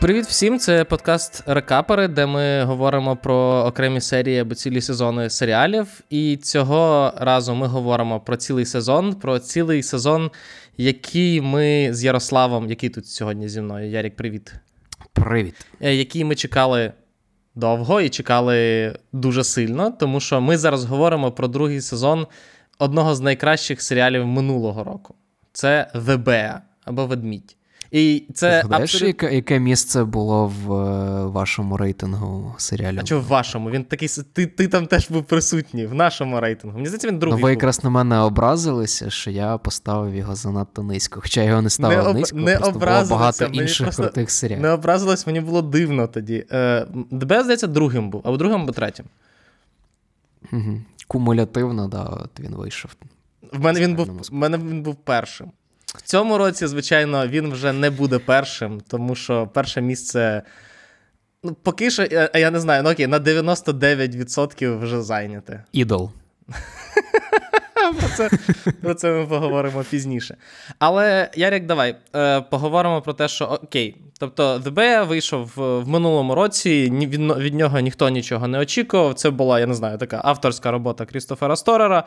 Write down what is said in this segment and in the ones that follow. Привіт всім, це подкаст «Рекапери», де ми говоримо про окремі серії або цілі сезони серіалів. І цього разу ми говоримо про цілий сезон, який ми з Ярославом, який тут сьогодні зі мною. Ярік, привіт. Привіт. Який ми чекали довго і чекали дуже сильно, тому що ми зараз говоримо про другий сезон одного з найкращих серіалів минулого року. Це «The Bear» або «Ведмідь». І це яке місце було в вашому рейтингу серіалів? А чого в вашому? Він такий, ти там теж був присутній, в нашому рейтингу. Мені здається, він другий. Ви якраз на мене образилися, що я поставив його занадто низько. Хоча я його не ставив низько, просто було багато інших крутих серіалів. Не образилось, мені було дивно тоді. ДБ, здається, другим був, або другим, або третім. Угу. Кумулятивно, да, от він вийшов. В мене він був першим. В цьому році, звичайно, він вже не буде першим, тому що перше місце, поки що, я не знаю, на 99% вже зайняте. Idol. Про це ми поговоримо пізніше. Але, Ярік, давай, поговоримо про те, що окей, тобто The Bear вийшов в минулому році, від нього ніхто нічого не очікував, це була, така авторська робота Крістофера Сторера.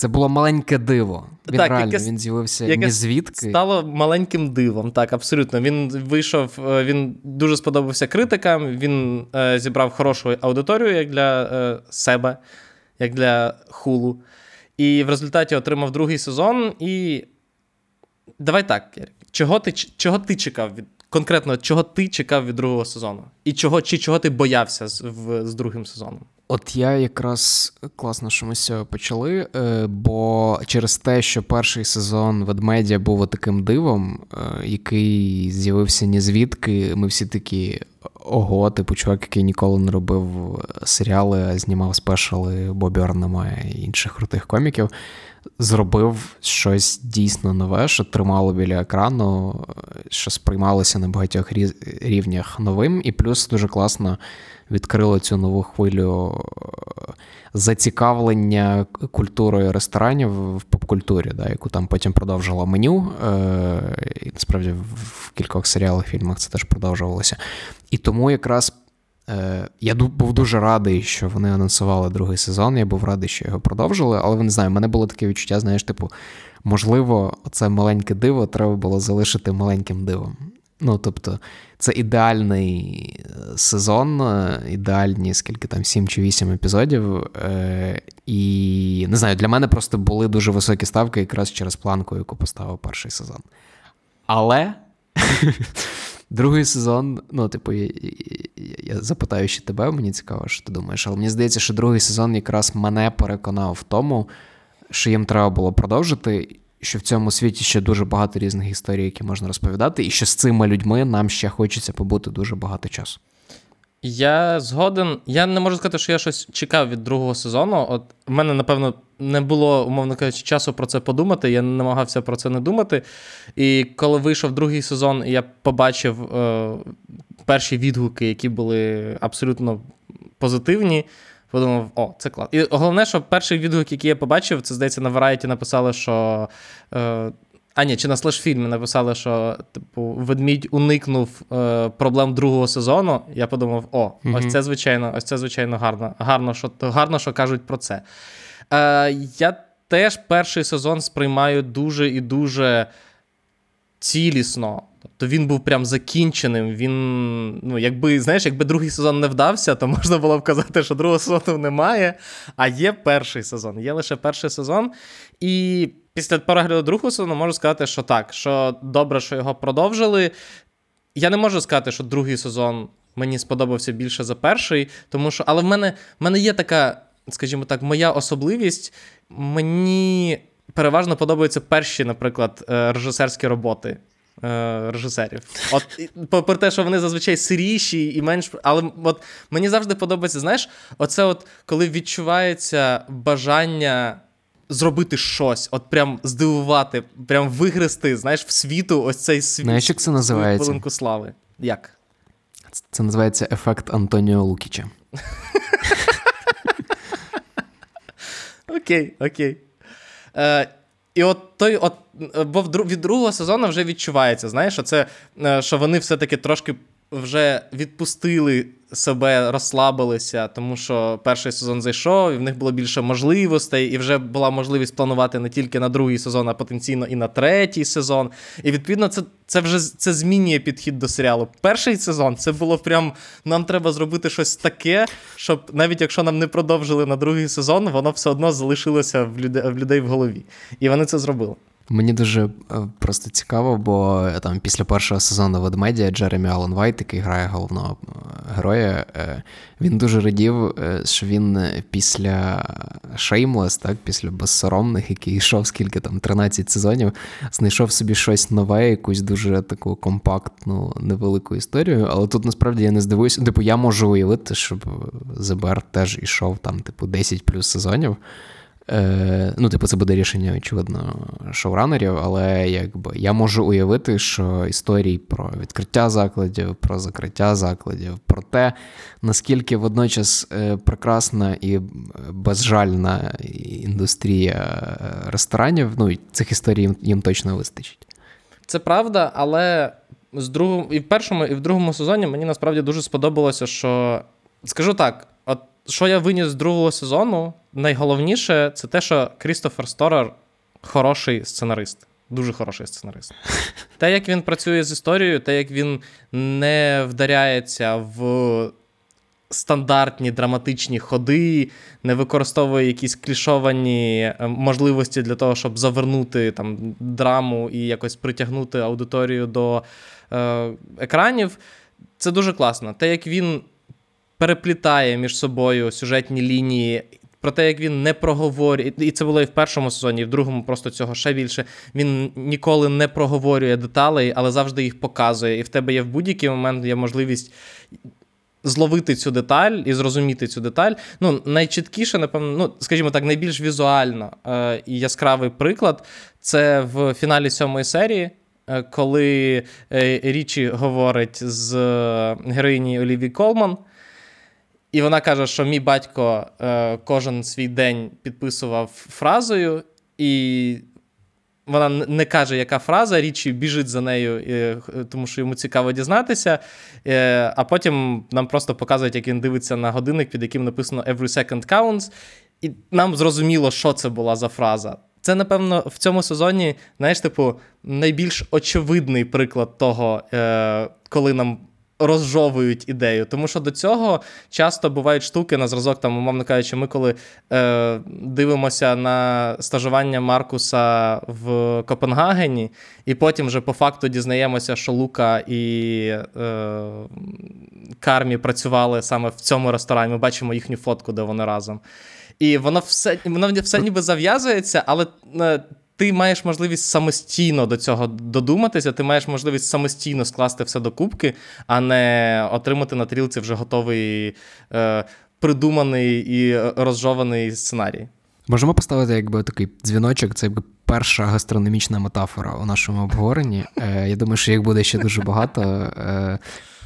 Це було маленьке диво. Він так, реально, він з'явився ні звідки. Стало маленьким дивом, так, абсолютно. Він дуже сподобався критикам, він зібрав хорошу аудиторію, як для себе, як для Hulu. І в результаті отримав другий сезон. І давай так, Ярик, чого ти чекав від конкретно, чого ти чекав від другого сезону? І чого ти боявся з другим сезоном? От я якраз класно, що ми з цього почали, бо через те, що перший сезон «Ведмедя» був таким дивом, який з'явився ні звідки, ми всі такі, ого, чувак, який ніколи не робив серіали, а знімав спешали Бобі Нема і інших крутих коміків, зробив щось дійсно нове, що тримало біля екрану, що сприймалося на багатьох рівнях новим, і плюс дуже класно відкрило цю нову хвилю зацікавлення культурою ресторанів в попкультурі, да, яку там потім продовжило меню, і насправді в кількох серіалах, фільмах це теж продовжувалося. І тому якраз я був дуже радий, що вони анонсували другий сезон, я був радий, що його продовжили, але не знаю, в мене було таке відчуття, можливо, це маленьке диво треба було залишити маленьким дивом. Це ідеальний сезон, ідеальні, скільки там, 7 чи 8 епізодів, і, не знаю, для мене просто були дуже високі ставки якраз через планку, яку поставив перший сезон. Але другий сезон, я запитаю ще тебе, мені цікаво, що ти думаєш, але мені здається, що другий сезон якраз мене переконав в тому, що їм треба було продовжити, що в цьому світі ще дуже багато різних історій, які можна розповідати, і що з цими людьми нам ще хочеться побути дуже багато часу. Я згоден. Я не можу сказати, що я щось чекав від другого сезону. От в мене, напевно, не було, умовно кажучи, часу про це подумати, я намагався про це не думати. І коли вийшов другий сезон, я побачив перші відгуки, які були абсолютно позитивні, подумав, це клас. І головне, що перший відгук, який я побачив, це, здається, на Variety написали, що... чи на Slash Film написали, що «Ведмідь» уникнув проблем другого сезону. Я подумав, ось це, звичайно, гарно. Гарно, що кажуть про це. Я теж перший сезон сприймаю дуже і дуже цілісно. Тобто він був прям закінченим, якби другий сезон не вдався, то можна було б казати, що другого сезону немає, а є перший сезон, є лише перший сезон. І після перегляду другого сезону можу сказати, що так, що добре, що його продовжили. Я не можу сказати, що другий сезон мені сподобався більше за перший, тому що, але в мене є така, скажімо так, моя особливість, мені переважно подобаються перші, наприклад, режисерські роботи режисерів. От, попри те, що вони зазвичай сиріші і менш... Але от мені завжди подобається, коли відчувається бажання зробити щось, от прям здивувати, прям вигризти, в світу ось цей світ. Знаєш, як це називається? Хвилинку слави. Як? Це називається ефект Антоніо Лукіча. Окей. І от той, от, бо від другого сезону вже відчувається, знаєш, оце, що вони все-таки трошки вже відпустили себе, розслабилися, тому що перший сезон зайшов, і в них було більше можливостей, і вже була можливість планувати не тільки на другий сезон, а потенційно і на третій сезон. І, відповідно, це вже це змінює підхід до серіалу. Перший сезон, це було прям, нам треба зробити щось таке, щоб навіть якщо нам не продовжили на другий сезон, воно все одно залишилося в людей в голові. І вони це зробили. Мені дуже просто цікаво, бо там після першого сезону «Ведмедя» Джеремі Аллен Вайт, який грає головного героя, він дуже радів, що він після «Shameless», так, після «Безсоромних», який йшов скільки там, 13 сезонів, знайшов собі щось нове, якусь дуже таку компактну, невелику історію. Але тут насправді я не здивуюся, типу я можу уявити, щоб The Bear теж йшов там, типу, 10 плюс сезонів. Ну, типу, це буде рішення, очевидно, шоуранерів, але якби я можу уявити, що історії про відкриття закладів, про закриття закладів, про те, наскільки водночас прекрасна і безжальна індустрія ресторанів, ну, цих історій їм точно вистачить. Це правда, але і в першому, і в другому сезоні мені насправді дуже сподобалося, що, скажу так, от що я виніс з другого сезону, найголовніше, це те, що Крістофер Сторер хороший сценарист. Дуже хороший сценарист. Те, як він працює з історією, те, як він не вдаряється в стандартні драматичні ходи, не використовує якісь клішовані можливості для того, щоб завернути там, драму і якось притягнути аудиторію до екранів. Це дуже класно. Те, як він переплітає між собою сюжетні лінії, про те, як він не проговорює, і це було і в першому сезоні, і в другому просто цього ще більше, він ніколи не проговорює деталей, але завжди їх показує. І в тебе є в будь-який момент є можливість зловити цю деталь і зрозуміти цю деталь. Ну, найчіткіше, напевно, ну, скажімо так, найбільш візуально і яскравий приклад, це в фіналі 7-ї серії, коли Річі говорить з героїнею Олівії Колман, і вона каже, що мій батько кожен свій день підписував фразою, і вона не каже, яка фраза, Річі біжить за нею, тому що йому цікаво дізнатися, а потім нам просто показують, як він дивиться на годинник, під яким написано «Every second counts», і нам зрозуміло, що це була за фраза. Це, напевно, в цьому сезоні, знаєш, типу, найбільш очевидний приклад того, коли нам розжовують ідею, тому що до цього часто бувають штуки на зразок, там, умовно кажучи, ми коли дивимося на стажування Маркуса в Копенгагені, і потім вже по факту дізнаємося, що Лука і Кармі працювали саме в цьому ресторані, ми бачимо їхню фотку, де вони разом. І воно все ніби зав'язується, але ти маєш можливість самостійно до цього додуматися, ти маєш можливість самостійно скласти все докупки, а не отримати на тарілці вже готовий, придуманий і розжований сценарій. Можемо поставити якби такий дзвіночок, це якби перша гастрономічна метафора у нашому обговоренні. Я думаю, що їх буде ще дуже багато.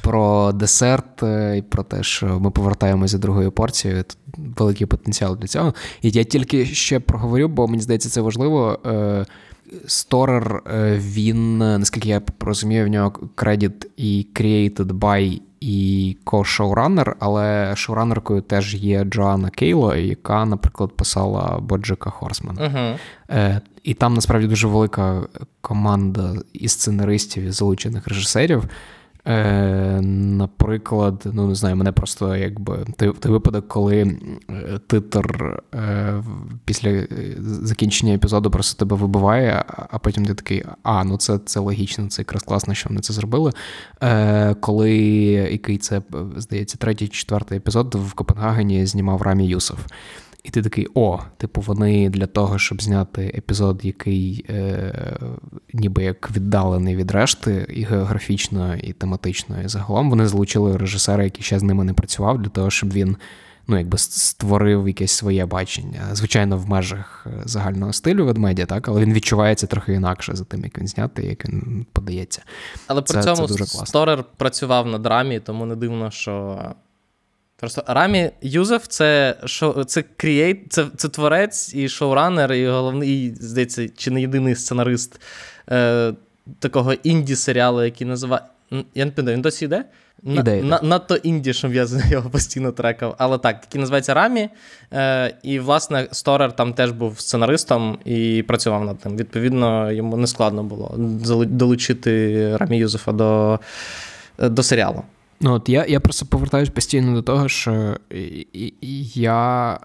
Про десерт і про те, що ми повертаємося до другої порції. Тут великий потенціал для цього. І я тільки ще проговорю, бо мені здається, це важливо. Сторер, він, наскільки я розумію, в нього кредит і created by, і ко-шоуранер, але шоуранеркою теж є Джоанна Кейло, яка, наприклад, писала «BoJack Horseman». Uh-huh. І там, насправді, дуже велика команда і сценаристів, і залучених режисерів. Наприклад, ну не знаю, мене просто якби той випадок, коли титр після закінчення епізоду просто тебе вибиває, а потім ти такий, ну це логічно, це якраз класно, що вони це зробили. Коли, який це, здається, 3-4 епізод в Копенгагені знімав Рамі Юсуф. І ти такий, типу вони для того, щоб зняти епізод, який ніби як віддалений від решти, і географічно, і тематично, і загалом, вони залучили режисера, який ще з ними не працював, для того, щоб він, ну, якби створив якесь своє бачення. Звичайно, в межах загального стилю ведмедя, так, але він відчувається трохи інакше за тим, як він знятий, як він подається. Але при цьому Сторер працював на драмі, тому не дивно, що Просто Рамі Юзеф це творець і шоуранер, і головний, здається, чи не єдиний сценарист такого інді-серіалу, який називає... Я не пам'ятаю, він досі йде? Надто інді, щоб я з його постійно трекав. Але так, який називається Рамі. І, власне, Сторер там теж був сценаристом і працював над тим. Відповідно, йому нескладно було долучити Рамі Юзефа до серіалу. Ну, от я просто повертаюсь постійно до того, що я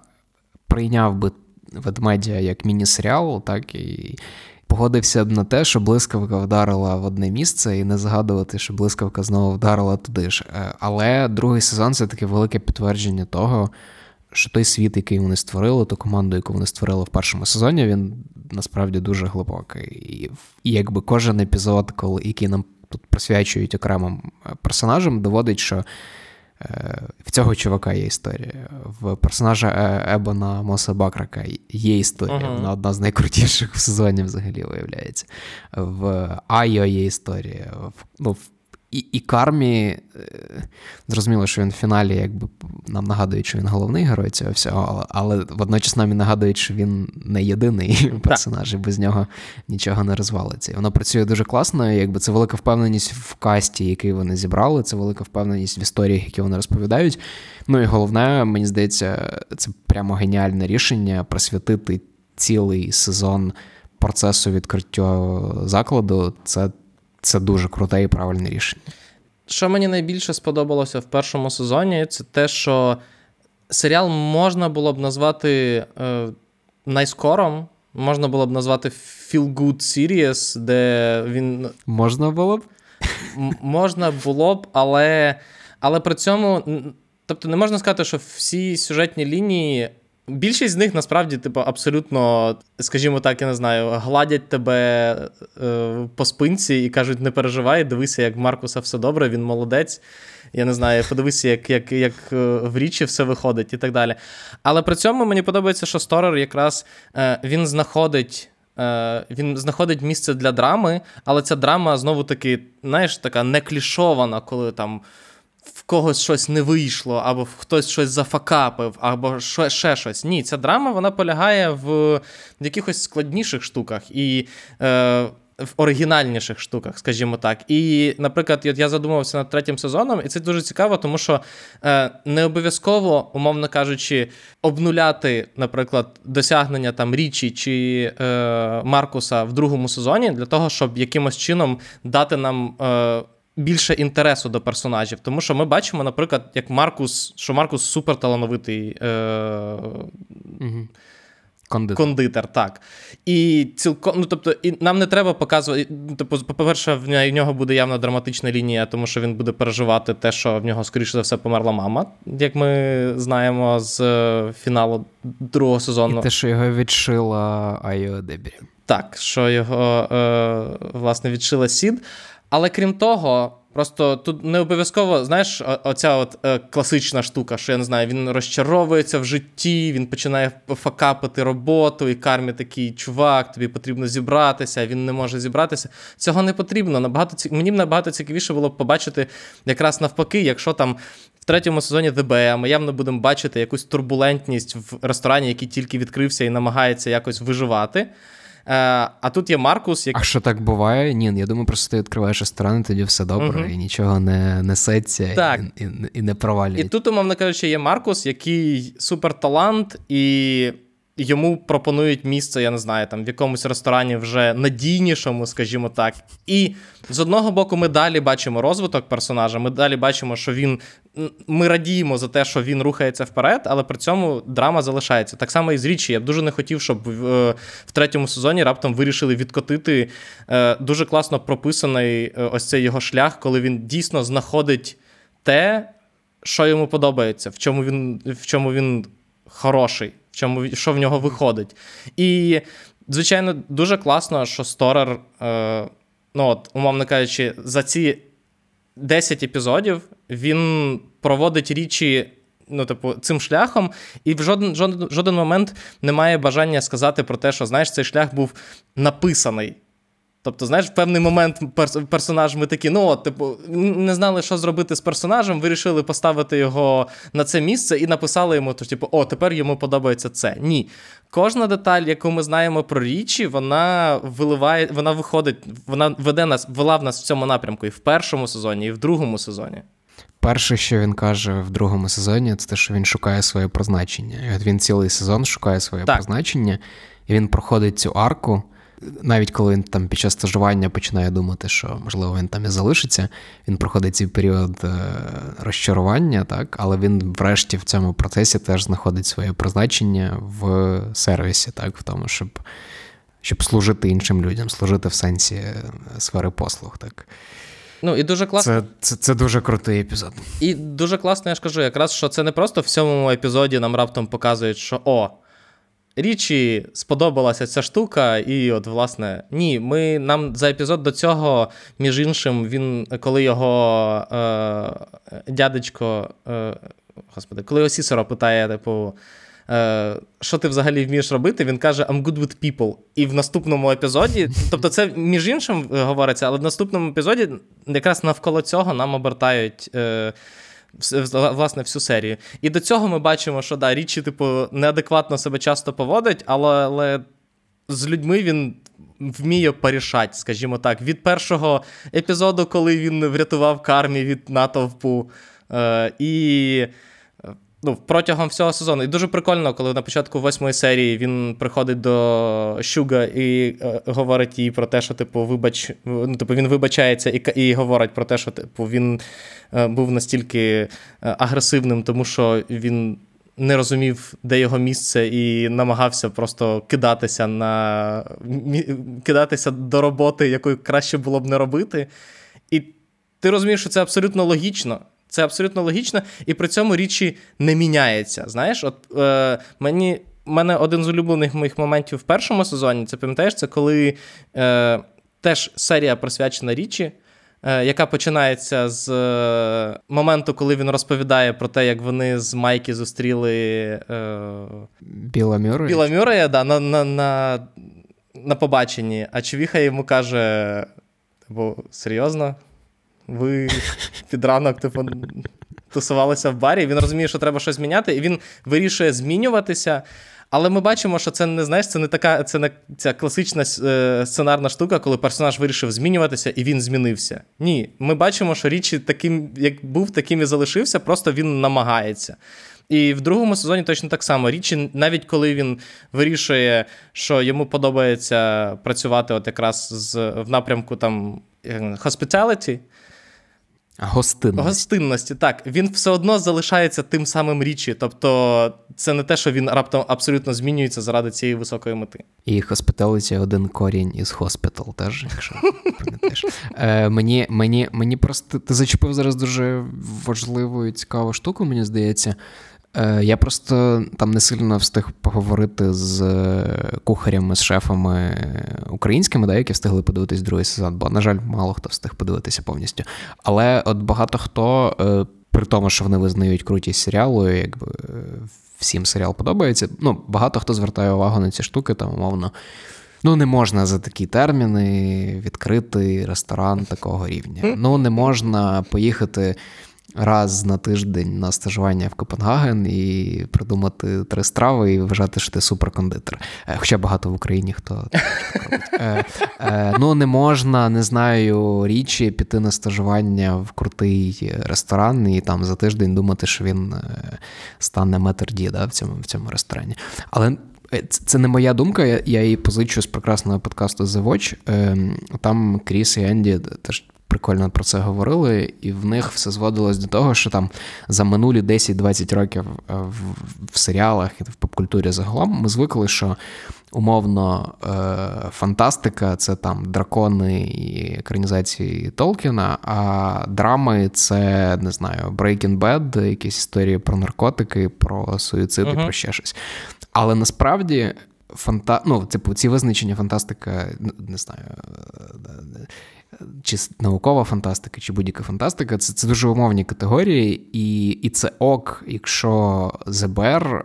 прийняв би «Ведмедя» як міні-серіал, так, і погодився б на те, що блискавка вдарила в одне місце, і не згадувати, що блискавка знову вдарила туди ж. Але другий сезон – це таке велике підтвердження того, що той світ, який вони створили, ту команду, яку вони створили в першому сезоні, він насправді дуже глибокий. І якби кожен епізод, який нам тут присвячують окремим персонажам, доводить, що в цього чувака є історія. В персонажа Ебона Моса-Бахрака є історія. Uh-huh. Вона одна з найкрутіших в сезоні взагалі виявляється. В Айо є історія. І Кармі, зрозуміло, що він в фіналі якби нам нагадує, що він головний герой цього всього, але водночас нам і нагадує, що він не єдиний персонаж, і без нього нічого не розвалиться. І воно працює дуже класно, якби це велика впевненість в касті, який вони зібрали, це велика впевненість в історіях, які вони розповідають. Ну і головне, мені здається, це прямо геніальне рішення присвятити цілий сезон процесу відкриття закладу. Це дуже круте і правильне рішення. Що мені найбільше сподобалося в першому сезоні, це те, що серіал можна було б назвати найскором, можна було б назвати feel-good series, де він... Можна було б? Можна було б, але при цьому... Тобто не можна сказати, що всі сюжетні лінії... Більшість з них, насправді, абсолютно, скажімо так, я не знаю, гладять тебе по спинці і кажуть, не переживай, дивися, як Маркуса все добре, він молодець, я не знаю, подивися, як в Річі все виходить і так далі. Але при цьому мені подобається, що Сторер якраз, він знаходить місце для драми, але ця драма, знову-таки, знаєш, така не клішована, коли там... в когось щось не вийшло, або хтось щось зафакапив, або ще щось. Ні, ця драма, вона полягає в якихось складніших штуках і в оригінальніших штуках, скажімо так. І, наприклад, я задумувався над третім сезоном, і це дуже цікаво, тому що не обов'язково, умовно кажучи, обнуляти, наприклад, досягнення там Річі чи Маркуса в другому сезоні для того, щоб якимось чином дати нам... більше інтересу до персонажів, тому що ми бачимо, наприклад, як Маркус суперталановитий кондитер, так. І цілком, і нам не треба показувати, по-перше, в нього буде явно драматична лінія, тому що він буде переживати те, що в нього, скоріше за все, померла мама, як ми знаємо з фіналу другого сезону. І те, що його відшила Айо Едебірі. Так, що його, власне, відшила Сід. Але крім того, просто тут не обов'язково, знаєш, оця класична штука, що, я не знаю, він розчаровується в житті, він починає факапити роботу, і Кармі такий, чувак, тобі потрібно зібратися, він не може зібратися. Цього не потрібно. Мені набагато цікавіше було б побачити якраз навпаки, якщо там в третьому сезоні The Bear ми явно будемо бачити якусь турбулентність в ресторані, який тільки відкрився і намагається якось виживати. А тут є Маркус, як... А що так буває? Ні, я думаю, просто ти відкриваєш ресторан, тоді все добре, і нічого не несеться, і не провалюється. І тут, умовно кажучи, є Маркус, який суперталант, і йому пропонують місце, я не знаю, там в якомусь ресторані вже надійнішому, скажімо так. І з одного боку ми далі бачимо розвиток персонажа, ми далі бачимо, що ми радіємо за те, що він рухається вперед, але при цьому драма залишається. Так само і з Річі. Я б дуже не хотів, щоб в третьому сезоні раптом вирішили відкотити дуже класно прописаний ось цей його шлях, коли він дійсно знаходить те, що йому подобається, в чому він хороший, що в нього виходить. І, звичайно, дуже класно, що Сторер, умовно кажучи, за ці 10 епізодів він проводить Річі цим шляхом, і в жоден момент немає бажання сказати про те, що, знаєш, цей шлях був написаний. Тобто, знаєш, в певний момент персонаж ми такі, ну, от, типу, не знали, що зробити з персонажем, вирішили поставити його на це місце і написали йому, то, типу, о, тепер йому подобається це. Ні. Кожна деталь, яку ми знаємо про Річі, вона виливає, вона виходить, вона веде нас, вела в нас в цьому напрямку і в першому сезоні, і в другому сезоні. Перше, що він каже в другому сезоні, це те, що він шукає своє призначення. І от він цілий сезон шукає своє призначення, і він проходить цю арку. Навіть коли він там під час стажування починає думати, що, можливо, він там і залишиться, він проходить цей період розчарування, так? Але він врешті в цьому процесі теж знаходить своє призначення в сервісі, так? В тому, щоб служити іншим людям, служити в сенсі сфери послуг, так? Ну, і дуже класно. Це дуже крутий епізод. І дуже класно, я ж кажу, якраз, що це не просто в сьомому епізоді нам раптом показують, що Річі сподобалася ця штука, і от, власне, ні, нам за епізод до цього, між іншим, він, коли його дядечко, коли його Сісоро питає, типу, що ти взагалі вмієш робити, він каже «I'm good with people». І в наступному епізоді, тобто це між іншим говориться, але в наступному епізоді якраз навколо цього нам обертають власне всю серію. І до цього ми бачимо, що да, Річі, типу, неадекватно себе часто поводить, але з людьми він вміє порішати, скажімо так. Від першого епізоду, коли він врятував Кармі від натовпу, і протягом всього сезону. І дуже прикольно, коли на початку 8-ї серії він приходить до Шуга і говорить їй про те, що, типу, він вибачається і говорить про те, що, типу, він був настільки агресивним, тому що він не розумів, де його місце, і намагався просто кидатися до роботи, якої краще було б не робити. І ти розумієш, що це абсолютно логічно. Це абсолютно логічно, і при цьому Річі не міняється. Знаєш, от мене один з улюблених моїх моментів в першому сезоні, це пам'ятаєш, це коли теж серія присвячена Річі, яка починається з моменту, коли він розповідає про те, як вони з Майки зустріли Біла Мюррея, да, на побаченні, а Чувіха йому каже, бо серйозно? Ви під ранок, типу, тусувалися в барі, він розуміє, що треба щось міняти, і він вирішує змінюватися, але ми бачимо, що це не, знаєш, це не ця класична сценарна штука, коли персонаж вирішив змінюватися, і він змінився. Ні, ми бачимо, що Річі таким, як був, таким і залишився, просто він намагається. І в другому сезоні точно так само. Річі, навіть коли він вирішує, що йому подобається працювати от якраз в напрямку там hospitality, гостинності, так. Він все одно залишається тим самим Річі. Тобто це не те, що він раптом абсолютно змінюється заради цієї високої мети. І hospitality один корінь із hospital теж, якщо пам'ятаєш. Мені просто... Ти зачепив зараз дуже важливу і цікаву штуку, мені здається. Я просто там не сильно встиг поговорити з кухарями, з шефами українськими, да, які встигли подивитись другий сезон, бо, на жаль, мало хто встиг подивитися повністю. Але от багато хто, при тому, що вони визнають крутість серіалу, якби всім серіал подобається, багато хто звертає увагу на ці штуки, там, умовно, не можна за такі терміни відкрити ресторан такого рівня. Не можна поїхати раз на тиждень на стажування в Копенгаген і придумати 3 страви і вважати, що ти суперкондитер. Хоча багато в Україні хто так робить. Не можна, не знаю, Річі піти на стажування в крутий ресторан і там за тиждень думати, що він стане метр ді, да, в цьому ресторані. Але це не моя думка, я її позичу з прекрасного подкасту The Watch. Там Кріс і Енді теж прикольно про це говорили, і в них все зводилось до того, що там за минулі 10-20 років в серіалах і в попкультурі загалом ми звикли, що умовно фантастика – це там дракони і екранізації Толкіна, а драми – це, не знаю, Breaking Bad, якісь історії про наркотики, про суїцид, про ще щось. Але насправді ці визначення фантастика, не знаю, чи наукова фантастика, чи будь-яка фантастика, це дуже умовні категорії, і це ок, якщо The Bear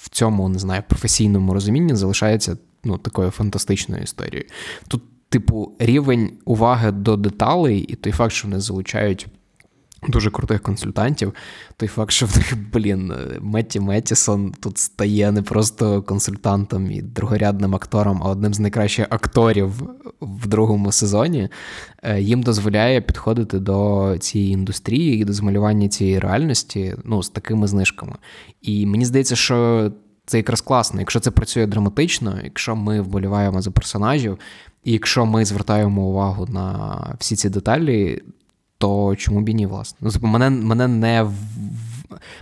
в цьому, не знаю, професійному розумінні залишається такою фантастичною історією. Тут типу, рівень уваги до деталей і той факт, що вони залучають дуже крутих консультантів, той факт, що в них, Матті Меттісон тут стає не просто консультантом і другорядним актором, а одним з найкращих акторів в другому сезоні, їм дозволяє підходити до цієї індустрії і до змалювання цієї реальності, ну, з такими знижками. І мені здається, що це якраз класно. Якщо це працює драматично, якщо ми вболіваємо за персонажів, і якщо ми звертаємо увагу на всі ці деталі, то чому б і ні, власне? Ну,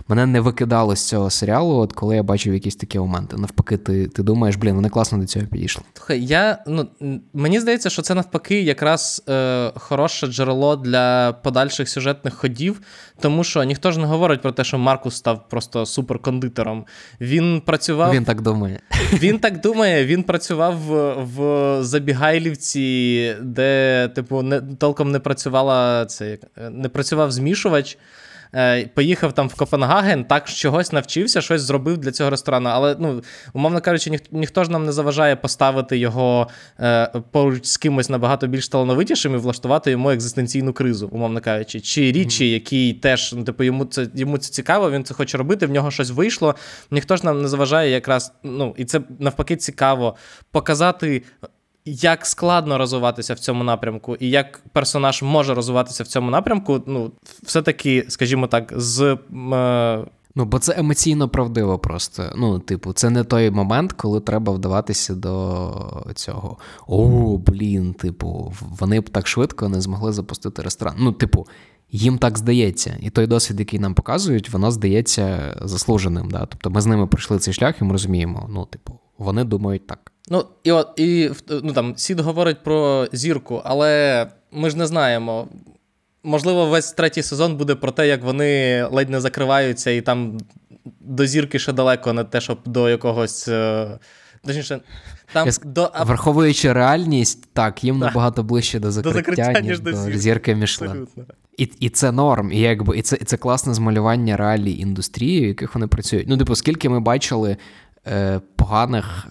мене не викидало з цього серіалу, от коли я бачив якісь такі моменти. Навпаки, ти думаєш, вони класно до цього підійшли. Слухай, мені здається, що це навпаки якраз хороше джерело для подальших сюжетних ходів, тому що ніхто ж не говорить про те, що Маркус став просто суперкондитером. Він працював... Він так думає. Він працював в Забігайлівці, де, типу, толком не працювала не працював змішувач, поїхав там в Копенгаген, так чогось навчився, щось зробив для цього ресторану. Але, умовно кажучи, ніхто ж нам не заважає поставити його поруч з кимось набагато більш талановитішим і влаштувати йому екзистенційну кризу, умовно кажучи. Чи Річі, який теж, йому це цікаво, він це хоче робити, в нього щось вийшло. Ніхто ж нам не заважає якраз, і це навпаки цікаво, показати, як складно розвиватися в цьому напрямку і як персонаж може розвиватися в цьому напрямку, все-таки, скажімо так, з... бо це емоційно правдиво просто. Це не той момент, коли треба вдаватися до цього. Вони б так швидко не змогли запустити ресторан. Їм так здається. І той досвід, який нам показують, воно здається заслуженим. Да? Тобто ми з ними пройшли цей шлях і ми розуміємо, вони думають так. Сід говорить про зірку, але ми ж не знаємо. Можливо, весь третій сезон буде про те, як вони ледь не закриваються, і там до зірки ще далеко, не те, щоб до якогось... Точніше, там враховуючи реальність, їм набагато ближче до закриття, ніж до зірки Мішлен. Абсолютно. І це норм, і це класне змалювання реалій індустрії, в яких вони працюють. Скільки ми бачили поганих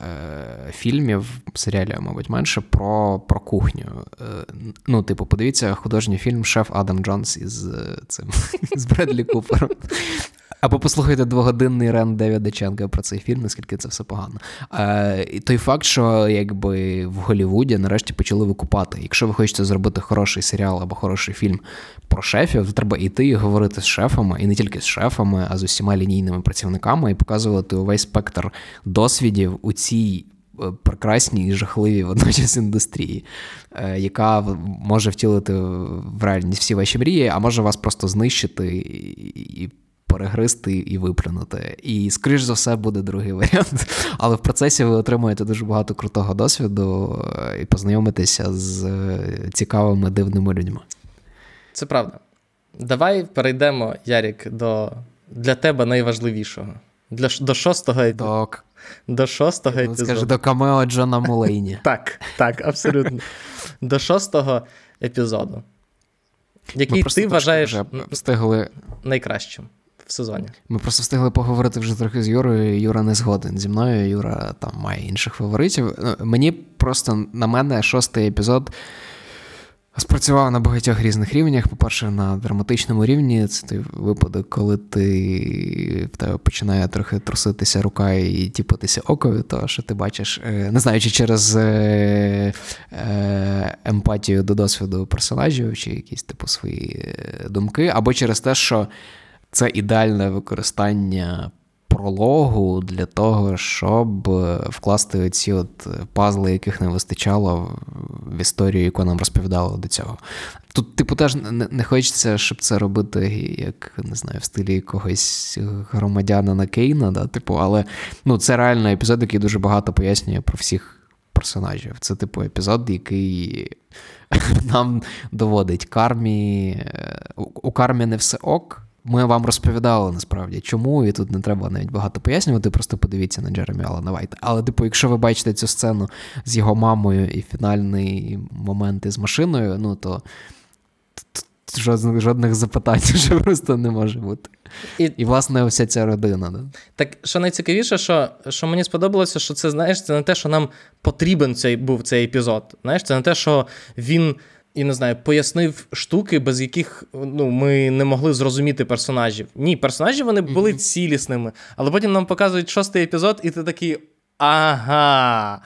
фільмів, серіалів, мабуть, менше, про кухню. Подивіться художній фільм «Шеф Адам Джонс» із Бредлі Купером. Або послухайте двогодинний рент Девіда Ченга про цей фільм, наскільки це все погано. І той факт, що в Голлівуді нарешті почали викупати. Якщо ви хочете зробити хороший серіал або хороший фільм про шефів, то треба йти і говорити з шефами, і не тільки з шефами, а з усіма лінійними працівниками, і показувати увесь спектр досвідів у цій прекрасній і жахливій водночас індустрії, яка може втілити в реальність всі ваші мрії, а може вас просто знищити і перегризти і виплюнути. І, скоріш за все, буде другий варіант. Але в процесі ви отримаєте дуже багато крутого досвіду і познайомитеся з цікавими, дивними людьми. Це правда. Давай перейдемо, Ярік, до для тебе найважливішого. До шостого епізоду. До шостого епізоду. Скажи, до камео Джона Мулейні. Так, абсолютно. До шостого епізоду. Який ти вважаєш найкращим в сезоні. Ми просто встигли поговорити вже трохи з Юрою, Юра не згоден зі мною, Юра там має інших фаворитів. На мене шостий епізод спрацював на багатьох різних рівнях. По-перше, на драматичному рівні, це той випадок, коли в тебе починає трохи труситися рука і тіпатися око від того, що ти бачиш, не знаю, чи через емпатію до досвіду персонажів, чи якісь свої думки, або через те, що це ідеальне використання прологу для того, щоб вкласти оці пазли, яких не вистачало в історію, яку нам розповідали до цього. Тут, теж не хочеться, щоб це робити, як, не знаю, в стилі якогось громадянина Кейна, да? Але це реально епізод, який дуже багато пояснює про всіх персонажів. Це, епізод, який нам доводить кармі. У кармі не все ок. Ми вам розповідали, насправді, чому, і тут не треба навіть багато пояснювати, просто подивіться на Джеремі Аллена Вайта. Але, якщо ви бачите цю сцену з його мамою і фінальний момент із машиною, жодних запитань вже просто не може бути. І власне, вся ця родина. Да? Так, що найцікавіше, що мені сподобалося, що це, знаєш, це не те, що нам потрібен цей епізод. Знаєш, це не те, що він, я не знаю, пояснив штуки, без яких ми не могли зрозуміти персонажів. Ні, персонажі, вони були цілісними. Але потім нам показують 6-й епізод, і ти такий, ага...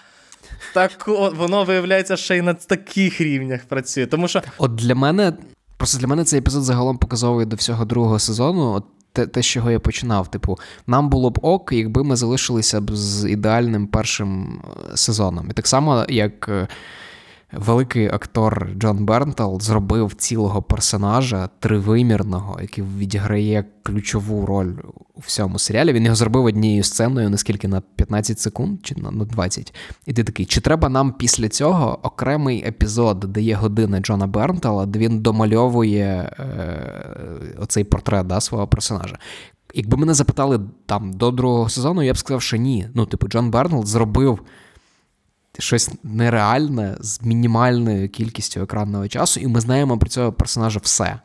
Так воно, виявляється, ще й на таких рівнях працює. Тому що... От для мене цей епізод загалом показовує до всього другого сезону, от те, з чого я починав. Типу, нам було б ок, якби ми залишилися б з ідеальним першим сезоном. І так само, як великий актор Джон Бернтал зробив цілого персонажа тривимірного, який відіграє ключову роль у всьому серіалі. Він його зробив однією сценою, наскільки, на 15 секунд чи на 20. І ти такий, чи треба нам після цього окремий епізод, де є година Джона Бернтала, де він домальовує оцей портрет свого персонажа. Якби мене запитали там до другого сезону, я б сказав, що ні. Джон Бернтал зробив щось нереальне з мінімальною кількістю екранного часу, і ми знаємо про цього персонажа все.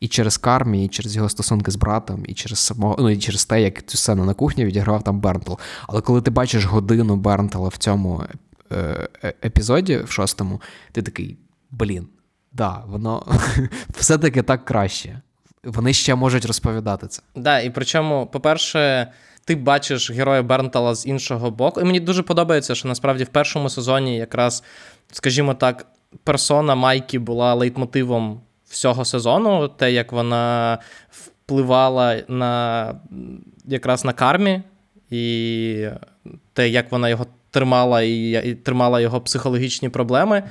І через кармі, і через його стосунки з братом, і через самого, і через те, як цю сцену на кухні відігравав там Бернтал. Але коли ти бачиш годину Бернтала в цьому епізоді, в 6-му, ти такий, воно все-таки так краще. Вони ще можуть розповідати це. Да, і причому, по-перше, ти бачиш героя Бернтала з іншого боку. І мені дуже подобається, що насправді в першому сезоні якраз, скажімо так, персона Майкі була лейтмотивом всього сезону. Те, як вона впливала якраз на кармі, і те, як вона його тримала, і тримала його психологічні проблеми.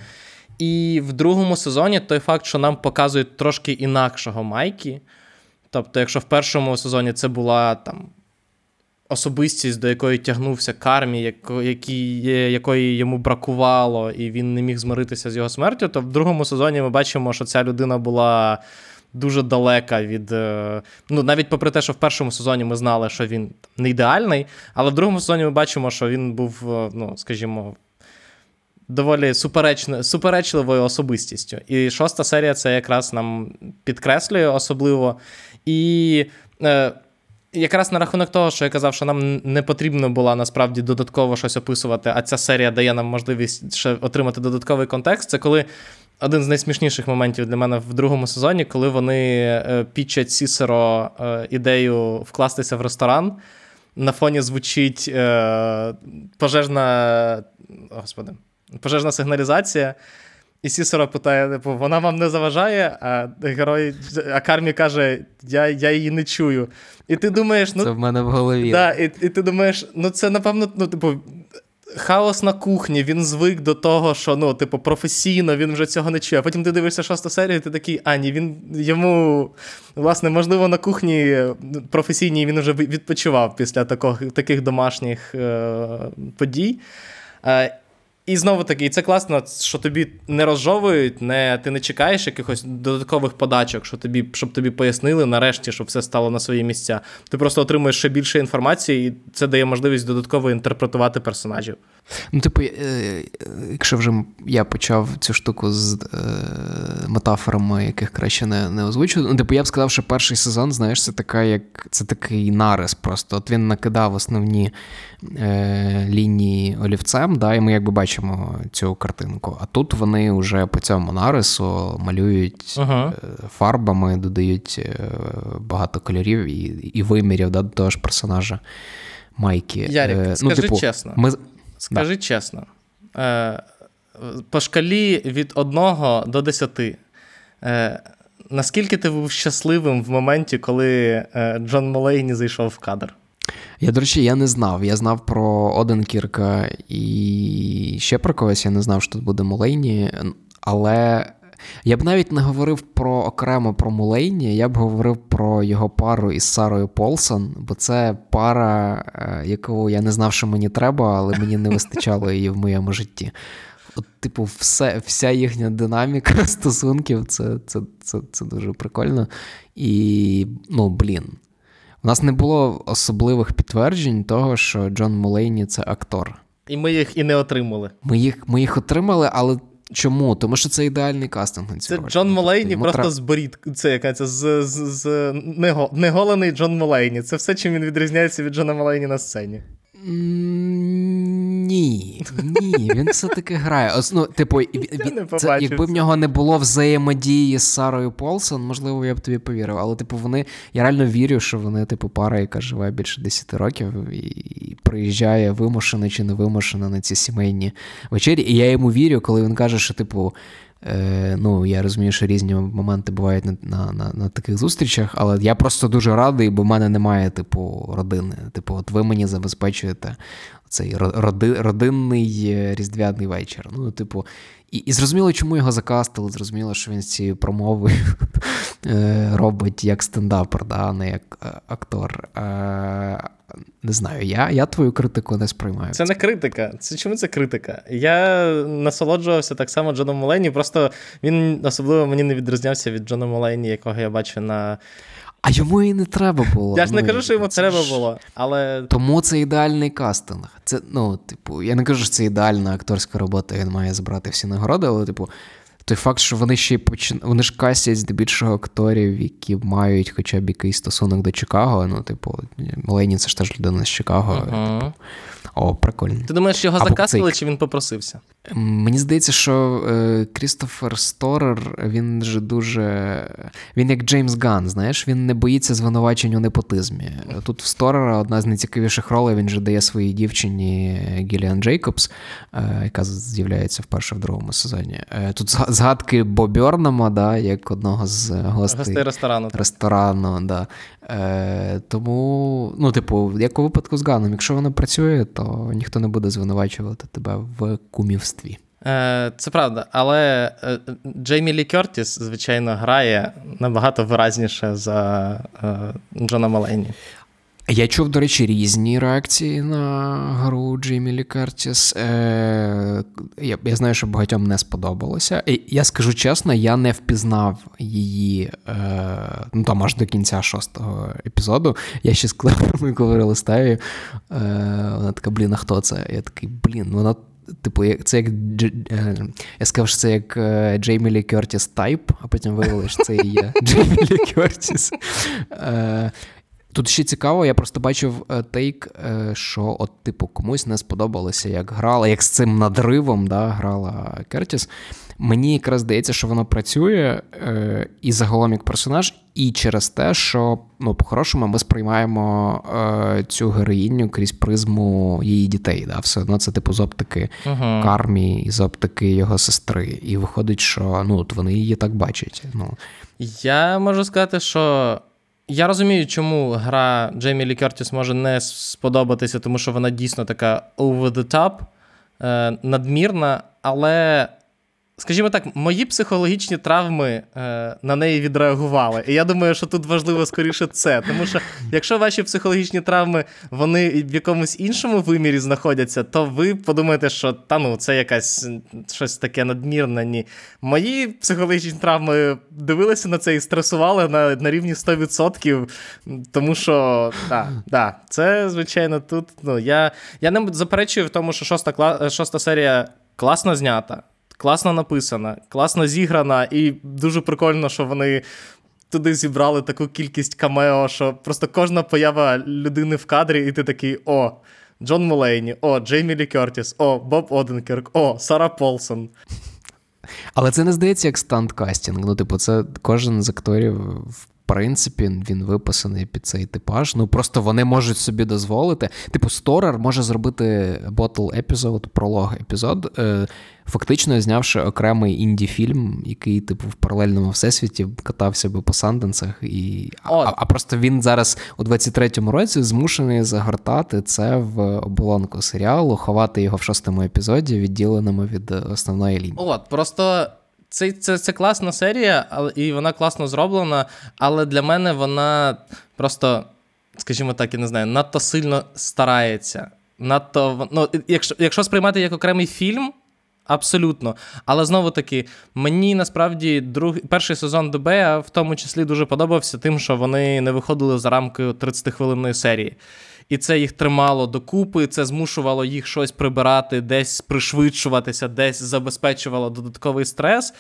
І в другому сезоні той факт, що нам показують трошки інакшого Майкі. Тобто, якщо в першому сезоні це була там особистість, до якої тягнувся кармі, якої йому бракувало, і він не міг змиритися з його смертю, то в другому сезоні ми бачимо, що ця людина була дуже далека від... навіть попри те, що в першому сезоні ми знали, що він не ідеальний, але в другому сезоні ми бачимо, що він був, скажімо, доволі суперечливою особистістю. І 6-та серія це якраз нам підкреслює особливо. І... Якраз на рахунок того, що я казав, що нам не потрібно було насправді додатково щось описувати, а ця серія дає нам можливість ще отримати додатковий контекст, це коли один з найсмішніших моментів для мене в другому сезоні, коли вони пічать Сісеро ідею вкластися в ресторан, на фоні звучить пожежна сигналізація, і Сісеро питає, вона вам не заважає, а Кармі каже, я її не чую. І ти думаєш, це в мене в голові. Да, і ти думаєш, це, напевно, хаос на кухні, він звик до того, що, професійно він вже цього не чує. А потім ти дивишся 6-ту серію, і ти такий, ні, йому, власне, можливо, на кухні професійній він вже відпочивав після таких домашніх подій. І знову-таки, це класно, що тобі не розжовують, ти не чекаєш якихось додаткових подачок, щоб тобі пояснили нарешті, щоб все стало на свої місця. Ти просто отримуєш ще більше інформації, і це дає можливість додатково інтерпретувати персонажів. Якщо вже я почав цю штуку з метафорами, яких краще не озвучу, я б сказав, що перший сезон, знаєш, це такий нарис просто. От він накидав основні лінії олівцем, да, і ми якби бачимо цю картинку. А тут вони вже по цьому нарису малюють фарбами, додають багато кольорів і вимірів, да, до того ж персонажа Майкі. Ярик, скажи чесно, по шкалі від 1 до 10, наскільки ти був щасливим в моменті, коли Джон Мулейні зайшов в кадр? Я не знав. Я знав про Оденкірка і ще про когось. Я не знав, що тут буде Мулейні, але я б навіть не говорив окремо про Мулейні, я б говорив про його пару із Сарою Полсон, бо це пара, яку я не знав, що мені треба, але мені не вистачало її в моєму житті. Вся їхня динаміка стосунків, це дуже прикольно. І, у нас не було особливих підтверджень того, що Джон Мулейні – це актор. І ми їх і не отримали. Ми їх отримали, але Чому? Тому що це ідеальний кастинг на цю роль. Це Джон Мулейні просто з борідки. Це яка це з неголений Джон Мулейні. Це все, чим він відрізняється від Джона Мулейні на сцені. Ні, він все-таки грає. Ну, типу, це, якби в нього не було взаємодії з Сарою Полсон, можливо, я б тобі повірив. Але, типу, вони, я реально вірю, що вони, типу, пара, яка живе більше 10 років і приїжджає вимушено чи не вимушено на ці сімейні вечері. І я йому вірю, коли він каже, що, типу, ну, я розумію, що різні моменти бувають на таких зустрічах, але я просто дуже радий, бо в мене немає, типу, родини. Типу, от ви мені забезпечуєте цей родинний різдвяний вечір. Ну, типу, і зрозуміло, чому його закастили, зрозуміло, що він з цією промовою робить як стендапер, а не як актор. Не знаю, я твою критику не сприймаю. Це не критика. Це чому це критика? Я насолоджувався так само Джоном Мулейні, просто він особливо мені не відрізнявся від Джона Мулейні, якого я бачу на... А йому і не треба було. Я ж не кажу, що йому треба було, але... Тому це ідеальний кастинг. Це, ну, типу, я не кажу, що це ідеальна акторська робота, він має забрати всі нагороди, але, типу, той факт, що вони ще вони ж кастять здебільшого акторів, які мають хоча б якийсь стосунок до Чикаго. Ну, типу, Мулейні це ж теж людина з Чикаго. Uh-huh. Типу. О, прикольно. Ти думаєш, його закастили, чи він попросився? Мені здається, що Крістофер Сторер, він же дуже... Він як Джеймс Ганн, знаєш, він не боїться звинувачень у непотизмі. Тут в Сторера одна з найцікавіших ролей, він же дає своїй дівчині Гілліан Джейкобс, яка з'являється вперше в другому сезоні. Тут згадки Бо Бьорнема, да, як одного з гостей ресторану, да. Тому, ну, типу, як у випадку з Ганом, якщо воно працює, то ніхто не буде звинувачувати тебе в кумівстві. Це правда, але Джеймі Лі Кертіс, звичайно, грає набагато виразніше за Джона Мулейні. Я чув, до речі, різні реакції на гру Джеймі Лі Кертіс. Я знаю, що багатьом не сподобалося. Я скажу чесно, я не впізнав її, ну там аж до кінця 6-го епізоду. Я ще з Клеверами говорила з Тавією. Вона така, блін, а хто це? Я такий, блін, вона... Типу, це як я сказав, що це як Джеймі Лі Кертіс тайп, а потім виявили, що це і є Джеймі Лі Кертіс. Тут ще цікаво, я просто бачив тейк, що от, типу, комусь не сподобалося, як грала, як з цим надривом, да, грала Кертіс. Мені якраз здається, що воно працює і загалом як персонаж, і через те, що, ну, по-хорошому, ми сприймаємо цю героїню крізь призму її дітей. Да? Все одно це, типу, з оптики uh-huh. Кармі і з оптики його сестри. І виходить, що, ну, от вони її так бачать. Ну. Я можу сказати, що я розумію, чому гра Джеймі Лі Кертіс може не сподобатися, тому що вона дійсно така over the top, надмірна, але... Скажімо так, мої психологічні травми на неї відреагували. І я думаю, що тут важливо скоріше це. Тому що якщо ваші психологічні травми, вони в якомусь іншому вимірі знаходяться, то ви подумаєте, що та ну, це якась щось таке надмірне. Ні. Мої психологічні травми дивилися на це і стресували на рівні 100%. Тому що, да, це, звичайно, тут... Ну, я не заперечую в тому, що шоста серія класно знята. Класно написана, класно зіграна, і дуже прикольно, що вони туди зібрали таку кількість камео, що просто кожна поява людини в кадрі, і ти такий, о, Джон Мулейні, о, Джеймі Лі Кертіс, о, Боб Оденкерк, о, Сара Полсон. Але це не здається як станд-кастінг, ну, типу, це кожен з акторів в принципі, він виписаний під цей типаж. Ну, просто вони можуть собі дозволити. Типу, Сторер може зробити ботл-епізод, пролог-епізод, фактично знявши окремий інді-фільм, який, типу, в паралельному всесвіті катався би по Санденсах. І... А просто він зараз у 23-му році змушений загортати це в оболонку серіалу, ховати його в 6-му епізоді, відділеному від основної лінії. От, просто... Це класна серія, і вона класно зроблена, але для мене вона просто, скажімо так, я не знаю, надто сильно старається. Надто, ну, якщо сприймати як окремий фільм, абсолютно. Але знову-таки, мені насправді перший сезон The Bear в тому числі дуже подобався тим, що вони не виходили за рамки 30-хвилинної серії. і це їх тримало докупи, це змушувало їх щось прибирати, десь пришвидшуватися, десь забезпечувало додатковий стрес,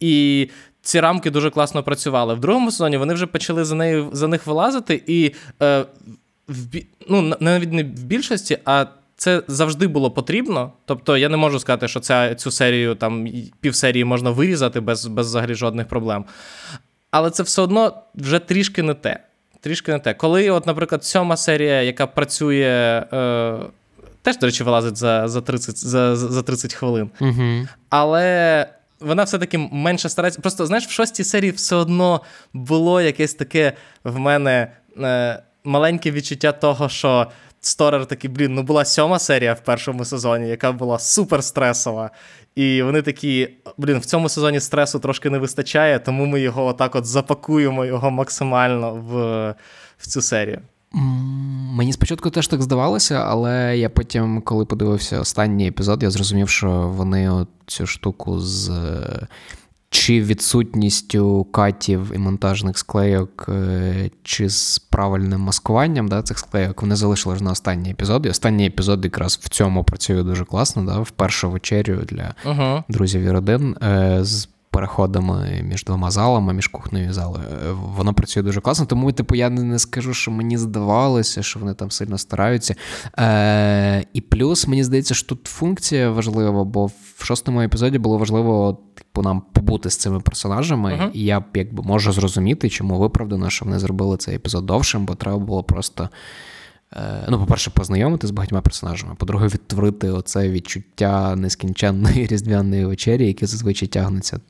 і ці рамки дуже класно працювали. В другому сезоні вони вже почали за них вилазити, і навіть не в більшості, а це завжди було потрібно. Тобто я не можу сказати, що цю серію, там, півсерії можна вирізати без взагалі жодних проблем. Але це все одно вже трішки не те. Коли, от, наприклад, 7 серія, яка працює, теж, до речі, вилазить за 30 хвилин. Угу. Але вона все-таки менше старається. Просто, знаєш, в 6 серії все одно було якесь таке в мене маленьке відчуття того, що Сторер такий, була 7 серія в першому сезоні, яка була суперстресова. І вони такі, в цьому сезоні стресу трошки не вистачає, тому ми його отак от запакуємо його максимально в цю серію. Мені спочатку теж так здавалося, але я потім, коли подивився останній епізод, я зрозумів, що вони цю штуку з чи відсутністю катів і монтажних склейок, чи з правильним маскуванням цих склейок, вони залишили ж на останній епізод. І останній епізод якраз в цьому працює дуже класно, в першу вечерю для друзів і родин з переходами між двома залами, між кухнею і залою. Воно працює дуже класно, тому я не скажу, що мені здавалося, що вони там сильно стараються. І плюс, мені здається, що тут функція важлива, бо в 6-му епізоді було важливо нам побути з цими персонажами, і я можу зрозуміти, чому виправдано, що вони зробили цей епізод довшим, бо треба було просто, по-перше, познайомити з багатьма персонажами, по-друге, відтворити оце відчуття нескінченної різдвяної вечері, яке зазвичай тягнеться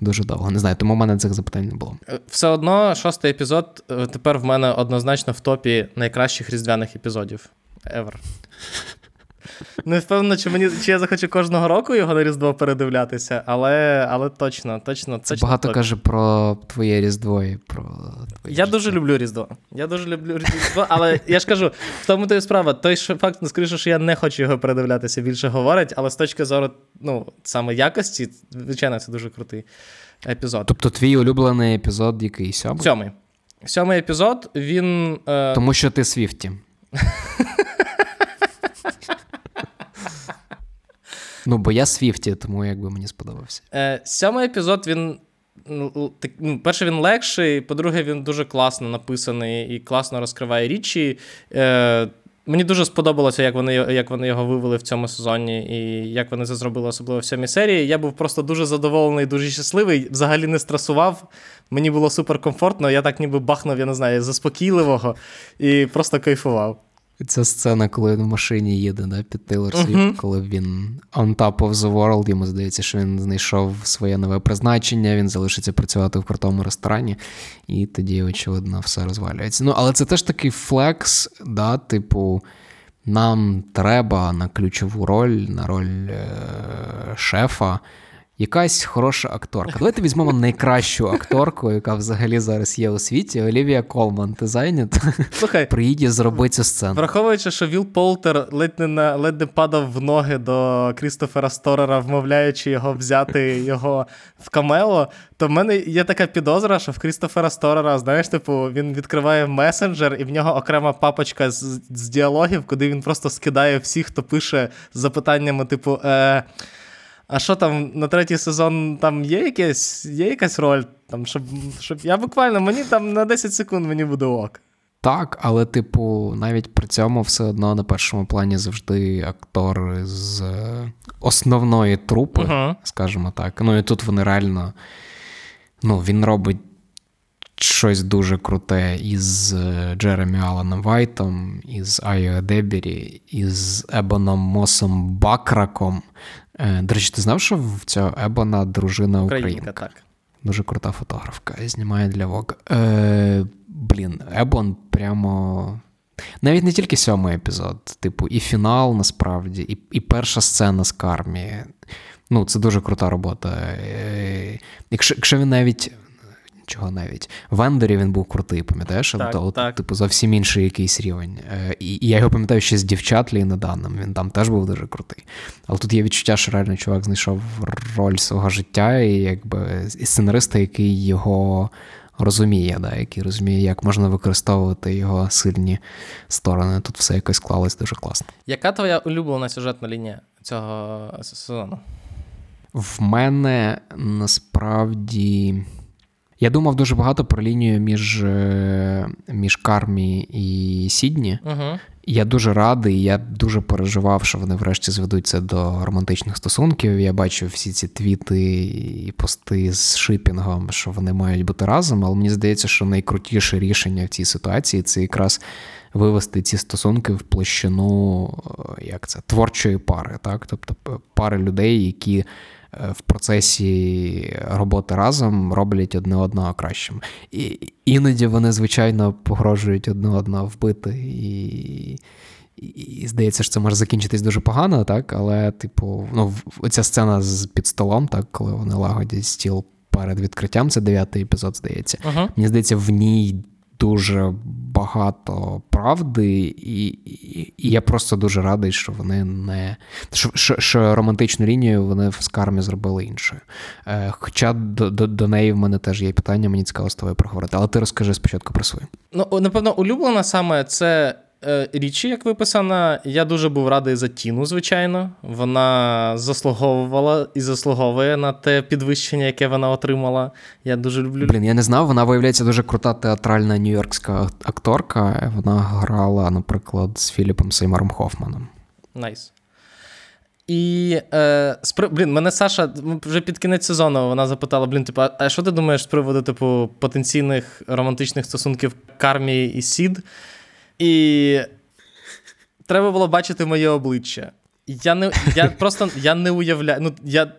дуже довго. Не знаю, тому в мене цих запитань не було. Все одно 6-й епізод тепер в мене однозначно в топі найкращих різдвяних епізодів ever. Не впевнено, чи я захочу кожного року його на Різдво передивлятися, але точно. Це багато точно каже про твоє Різдво і про твоє я життя. Дуже люблю Різдво. Але я ж кажу, в тому то і справа. Той факт, скоріше, що я не хочу його передивлятися, більше говорить, але з точки зору, саме якості, звичайно, це дуже крутий епізод. Тобто твій улюблений епізод який? 7-й? 7-й епізод, він... Тому що ти Свіфті. Бо я Свіфті, тому мені сподобався. 7-й епізод, він... перше, він легший, по-друге, він дуже класно написаний і класно розкриває річі. Мені дуже сподобалося, як вони його вивели в цьому сезоні і як вони це зробили, особливо в 7-й серії. Я був просто дуже задоволений, дуже щасливий, взагалі не стресував. Мені було суперкомфортно, я так ніби бахнув, заспокійливого і просто кайфував. Ця сцена, коли він в машині їде, під Тейлор Свіфт, коли він on top of the world, йому здається, що він знайшов своє нове призначення, він залишиться працювати в крутому ресторані, і тоді, очевидно, все розвалюється. Але це теж такий флекс, нам треба на ключову роль, на роль шефа, якась хороша акторка. Давайте візьмемо найкращу акторку, яка взагалі зараз є у світі. Олівія Колман, ти зайнята? Слухай, приїдь і зроби цю сцену. Враховуючи, що Віл Полтер ледь не падав в ноги до Крістофера Сторера, вмовляючи його взяти його в камео, то в мене є така підозра, що в Крістофера Сторера, він відкриває месенджер, і в нього окрема папочка з діалогів, куди він просто скидає всіх, хто пише з запитаннями, а що там, на 3-й сезон там є якась роль, щоб я буквально, мені там на 10 секунд мені буде ок. Так, але, навіть при цьому все одно на першому плані завжди актори з основної трупи, скажімо так. І тут вони реально, він робить щось дуже круте із Джеремі Алленом Вайтом, із Айо Едебірі, із Ебоном Моссом-Бакраком. До речі, ти знав, що ця Ебона дружина українка? Так. Дуже крута фотографка. Знімає для Vogue. Ебон прямо... Навіть не тільки 7-й епізод. І фінал, насправді, і перша сцена з кармі. Це дуже крута робота. Якщо він навіть... В «Ендері» він був крутий, пам'ятаєш? Так. Зовсім інший якийсь рівень. І я його пам'ятаю ще з «Дівчат» Ліни Данном. Він там теж був дуже крутий. Але тут є відчуття, що реально чувак знайшов роль свого життя і сценариста, який його розуміє, да, який розуміє, як можна використовувати його сильні сторони. Тут все якось склалось дуже класно. Яка твоя улюблена сюжетна лінія цього сезону? В мене насправді... Я думав дуже багато про лінію між Кармі і Сідні. Uh-huh. Я дуже радий, я дуже переживав, що вони врешті зведуться до романтичних стосунків. Я бачив всі ці твіти і пости з шипінгом, що вони мають бути разом. Але мені здається, що найкрутіше рішення в цій ситуації – це якраз вивести ці стосунки в площину, як це, творчої пари, так? Тобто пари людей, які в процесі роботи разом роблять одне одного кращим. І іноді вони, звичайно, погрожують одне одного вбити, і здається, що це може закінчитись дуже погано, так? Але, типу, ну, оця сцена з під столом, так, коли вони лагодять стіл перед відкриттям, це 9-й епізод, здається. Uh-huh. Мені здається, в ній дуже багато правди, і я просто дуже радий, що вони не... Що романтичну лінію вони з Кармі зробили іншою. Хоча до неї в мене теж є питання, мені цікаво з тобою проговорити. Але ти розкажи спочатку про свою. Ну, напевно, улюблена саме це Річі, як виписана. Я дуже був радий за Тіну, звичайно. Вона заслуговувала і заслуговує на те підвищення, яке вона отримала. Я дуже люблю. Блін, я не знав, вона, виявляється, дуже крута театральна нью-йоркська акторка. Вона грала, наприклад, з Філіпом Сеймором Хофманом. Найс. І, блін, мене Саша вже під кінець сезону вона запитала, блін, типу, а що ти думаєш з приводу, типу, потенційних романтичних стосунків Кармі і Сід? І треба було бачити моє обличчя. Я не уявляю, ну, я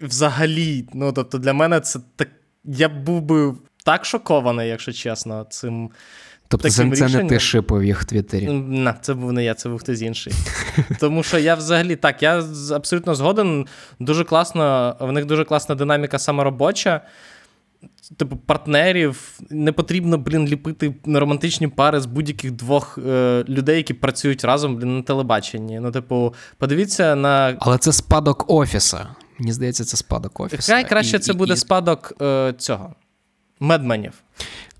взагалі, ну, тобто для мене це так, я був би так шокований, якщо чесно, цим тобто таким рішенням. Тобто це не ти шипав їх в Твіттері? Не, це був не я, це був хтось інший. Тому що я взагалі, так, я абсолютно згоден, дуже класно, в них дуже класна динаміка саме робоча. Типу, партнерів, не потрібно, блін, ліпити романтичні пари з будь-яких двох людей, які працюють разом, блін, на телебаченні. Ну, типу, подивіться на... Але це спадок офіса. Мені здається, це спадок офіса. Хай краще це буде спадок цього. Медменів.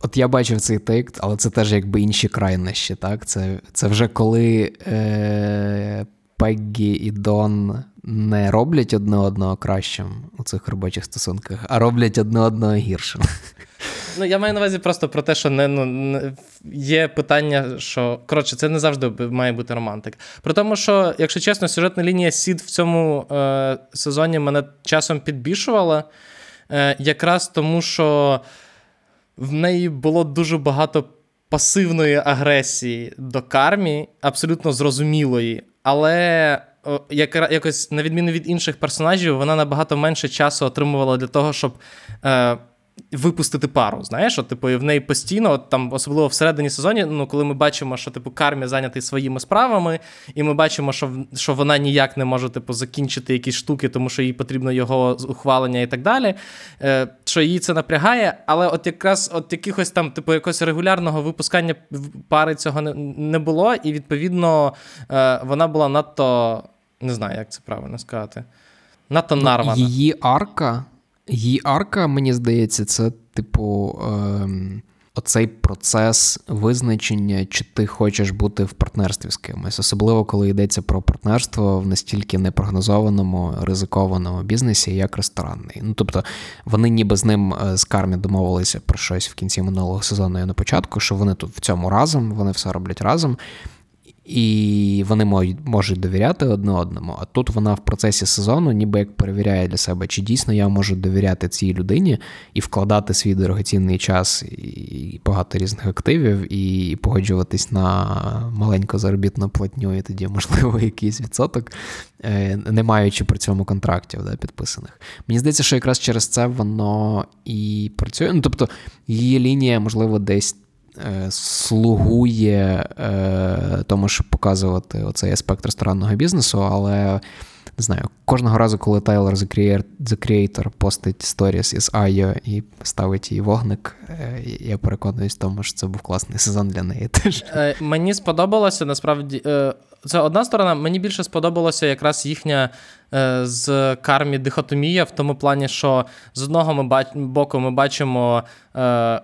От я бачив цей тейк, але це теж якби інші крайнощі, так? Це вже коли Пеггі і Дон... не роблять одне одного кращим у цих робочих стосунках, а роблять одне одного гіршим. Ну, я маю на увазі просто про те, що не є питання, що... Коротше, це не завжди має бути романтик. При тому, що, якщо чесно, сюжетна лінія Сід в цьому сезоні мене часом підбішувала, якраз тому, що в неї було дуже багато пасивної агресії до Кармі, абсолютно зрозумілої, але... якось, на відміну від інших персонажів, вона набагато менше часу отримувала для того, щоб випустити пару, знаєш? От, типу, і в неї постійно, от, там, особливо всередині сезоні, ну, коли ми бачимо, що типу, Кармі зайнятий своїми справами, і ми бачимо, що вона ніяк не може типу, закінчити якісь штуки, тому що їй потрібно його ухвалення і так далі, що її це напрягає, але от якраз от якихось там, типу, якогось регулярного випускання пари цього не було, і, відповідно, вона була надто... Не знаю, як це правильно сказати. Надто нарвана. Її арка, мені здається, це, типу, оцей процес визначення, чи ти хочеш бути в партнерстві з кимось. Особливо, коли йдеться про партнерство в настільки непрогнозованому, ризикованому бізнесі, як ресторанний. Ну, тобто, вони ніби з ним, з Кармі, домовилися про щось в кінці минулого сезону і на початку, що вони тут в цьому разом, вони все роблять разом. І вони можуть довіряти одне одному, а тут вона в процесі сезону ніби як перевіряє для себе, чи дійсно я можу довіряти цій людині і вкладати свій дорогоцінний час і багато різних активів, і погоджуватись на маленьку заробітну платню, і тоді, можливо, якийсь відсоток, не маючи при цьому контрактів, да, підписаних. Мені здається, що якраз через це воно і працює. Ну, тобто, її лінія, можливо, десь слугує тому, щоб показувати оцей аспект ресторанного бізнесу, але, не знаю, кожного разу, коли Тайлер, The Creator, постить сторіс із Айо і ставить їй вогник, я переконуюсь в тому, що це був класний сезон для неї теж. Мені сподобалося, насправді, Це одна сторона. Мені більше сподобалася якраз їхня з кармі дихотомія в тому плані, що з одного боку ми бачимо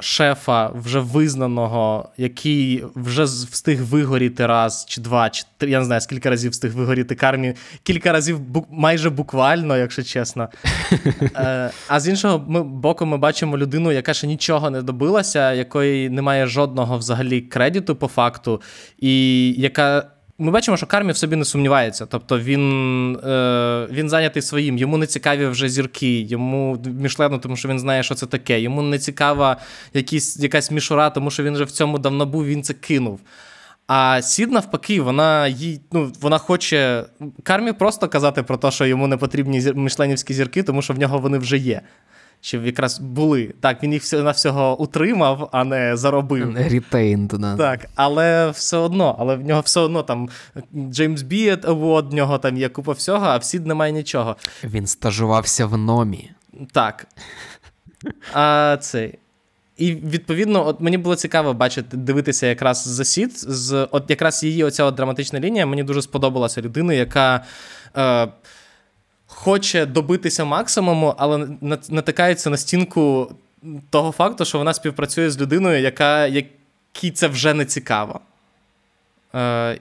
шефа вже визнаного, який вже встиг вигоріти раз чи два, чи три, я не знаю, скільки разів встиг вигоріти кармі. Кілька разів майже буквально, якщо чесно. А з іншого боку ми бачимо людину, яка ще нічого не добилася, якої немає жодного взагалі кредиту по факту, і яка... Ми бачимо, що Кармі в собі не сумнівається. Тобто він зайнятий своїм. Йому не цікаві вже зірки, йому мішлено, тому що він знає, що це таке. Йому не цікава якась мішура, тому що він вже в цьому давно був, він це кинув. А Сід, навпаки, вона хоче Кармі просто казати про те, що йому не потрібні мішленівські зірки, тому що в нього вони вже є. Чи якраз були. Так, він їх всього утримав, а не заробив. Рітейнд, да. Так, але в нього все одно там Джеймс Біард, в нього там є купа всього, а в Сід немає нічого. Він стажувався в Номі. Так. І, відповідно, от мені було цікаво дивитися якраз за Сід. От якраз її оця драматична лінія. Мені дуже сподобалася людина, яка... хоче добитися максимуму, але натикається на стінку того факту, що вона співпрацює з людиною, якій це вже не цікаво.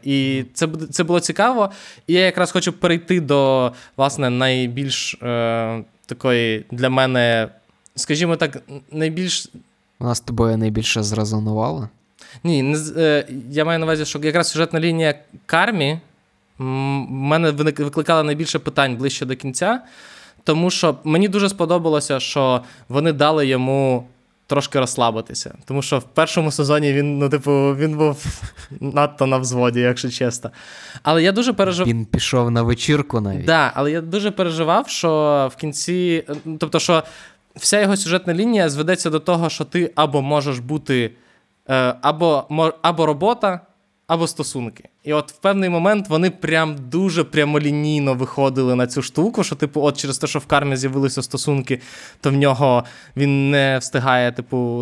І це було цікаво. І я якраз хочу перейти до, власне, найбільш такої для мене, скажімо так, найбільш... Вона з тобою найбільше зрезонувала? Ні, я маю на увазі, що якраз сюжетна лінія Кармі мене викликало найбільше питань ближче до кінця, тому що мені дуже сподобалося, що вони дали йому трошки розслабитися. Тому що в першому сезоні він був надто на взводі, якщо чесно. Але я дуже переживав... Він пішов на вечірку навіть. Так, але я дуже переживав, що в кінці... Тобто, що вся його сюжетна лінія зведеться до того, що ти або можеш бути... або робота, або стосунки. І от в певний момент вони прям дуже прямолінійно виходили на цю штуку, що, от через те, що в Кармі з'явилися стосунки, то в нього він не встигає,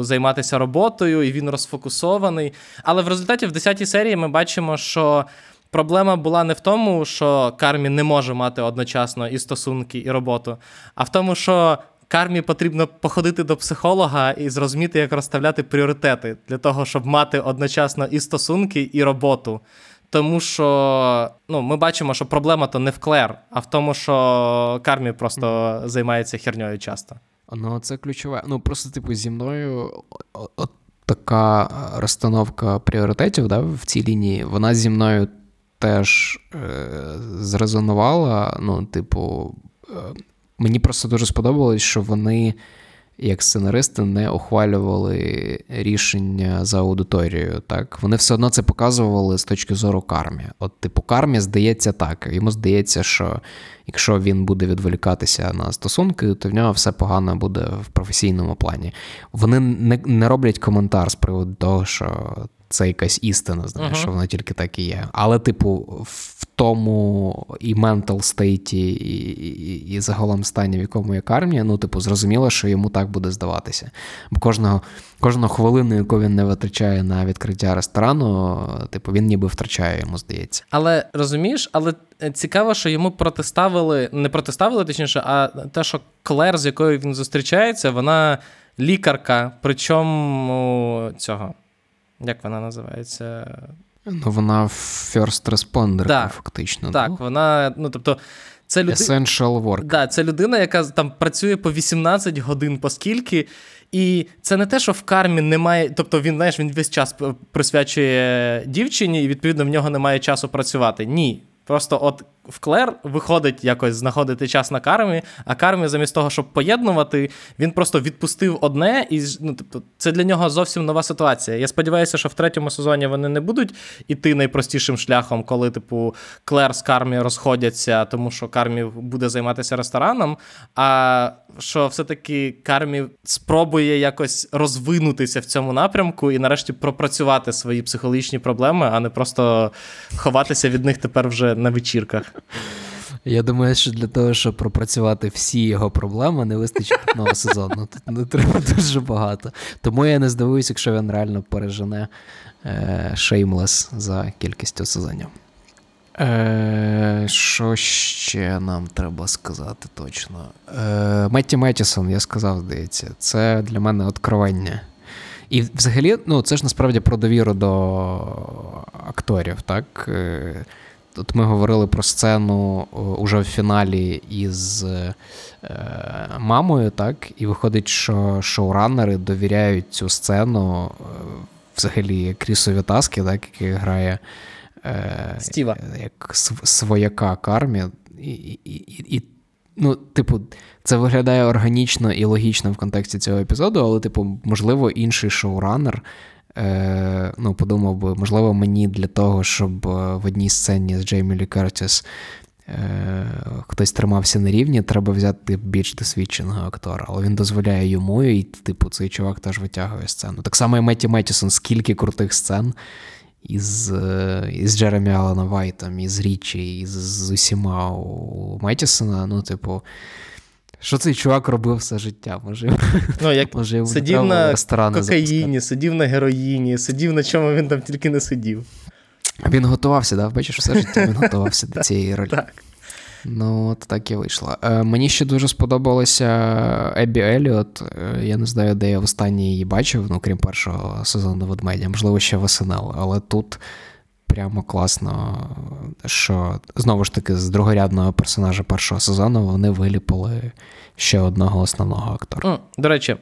займатися роботою, і він розфокусований. Але в результаті в 10-й серії ми бачимо, що проблема була не в тому, що Кармі не може мати одночасно і стосунки, і роботу, а в тому, що Кармі потрібно походити до психолога і зрозуміти, як розставляти пріоритети для того, щоб мати одночасно і стосунки, і роботу. Тому що ми бачимо, що проблема то не в Клер, а в тому, що Кармі просто займається херньою часто. Це ключове. Просто зі мною от така розстановка пріоритетів, да, в цій лінії, вона зі мною теж зрезонувала, мені просто дуже сподобалось, що вони, як сценаристи, не ухвалювали рішення за аудиторією. Так? Вони все одно це показували з точки зору Кармі. От, Кармі здається так. Йому здається, що якщо він буде відволікатися на стосунки, то в нього все погано буде в професійному плані. Вони не роблять коментар з приводу того, що це якась істина, знаєш, що вона тільки так і є. Але, в тому і ментал стейті, і загалом стані, в якому є Кармі, зрозуміло, що йому так буде здаватися. Бо кожну хвилину, яку він не витрачає на відкриття ресторану, він ніби втрачає, йому здається. Але, розумієш, цікаво, що йому не протиставили, а те, що Клер, з якою він зустрічається, вона лікарка, причому цього... Як вона називається? Вона first responder, да, фактично. Так, вона, це Essential work. Да, це людина, яка там працює по 18 годин поскільки, і це не те, що в Кармі немає, він весь час присвячує дівчині, і, відповідно, в нього немає часу працювати. Ні. Просто от в Клер виходить якось знаходити час на Кармі, а Кармі замість того, щоб поєднувати, він просто відпустив одне, і це для нього зовсім нова ситуація. Я сподіваюся, що в 3-му сезоні вони не будуть іти найпростішим шляхом, коли Клер з Кармі розходяться, тому що Кармі буде займатися рестораном, а що все-таки Кармі спробує якось розвинутися в цьому напрямку і нарешті пропрацювати свої психологічні проблеми, а не просто ховатися від них тепер вже на вечірках. Я думаю, що для того, щоб пропрацювати всі його проблеми, не вистачить одного сезону. Тут не треба дуже багато. Тому я не здивуюся, якщо він реально пережене Shameless за кількістю сезонів. Що ще нам треба сказати точно? Матті Меттісон, я сказав, здається. Це для мене відкривання. І взагалі, ну, це ж насправді про довіру до акторів, так? Тут ми говорили про сцену уже в фіналі із мамою, так? І виходить, що шоураннери довіряють цю сцену взагалі Крісові Таски, так, який грає Стіва. Як свояка Кармі. І ну, типу, це виглядає органічно і логічно в контексті цього епізоду, але, типу, можливо, інший шоуранер ну, подумав би, можливо, мені для того, щоб в одній сцені з Джеймі Лі Кертіс хтось тримався на рівні, треба взяти більш досвідченого актора. Але він дозволяє йому, і, типу, цей чувак теж витягує сцену. Так само і Матті Меттісон, скільки крутих сцен із Джеремі Аллена Вайтом, із Річі, із усіма у Меттісона, ну, типу, що цей чувак робив все життя? Може, ну, як може, сидів на кокаїні, запускати. Сидів на героїні, сидів на чому він там тільки не сидів. Він готувався, да? Бачиш, все життя він готувався до цієї ролі. Так. Ну, от так і вийшло. Мені ще дуже сподобалася Еббі Еліот. Я не знаю, де я останній її бачив, ну, крім першого сезону «Ведмедя». Можливо, ще в СНЛ, але тут прямо класно, що, знову ж таки, з другорядного персонажа першого сезону вони виліпили ще одного основного актора. До речі,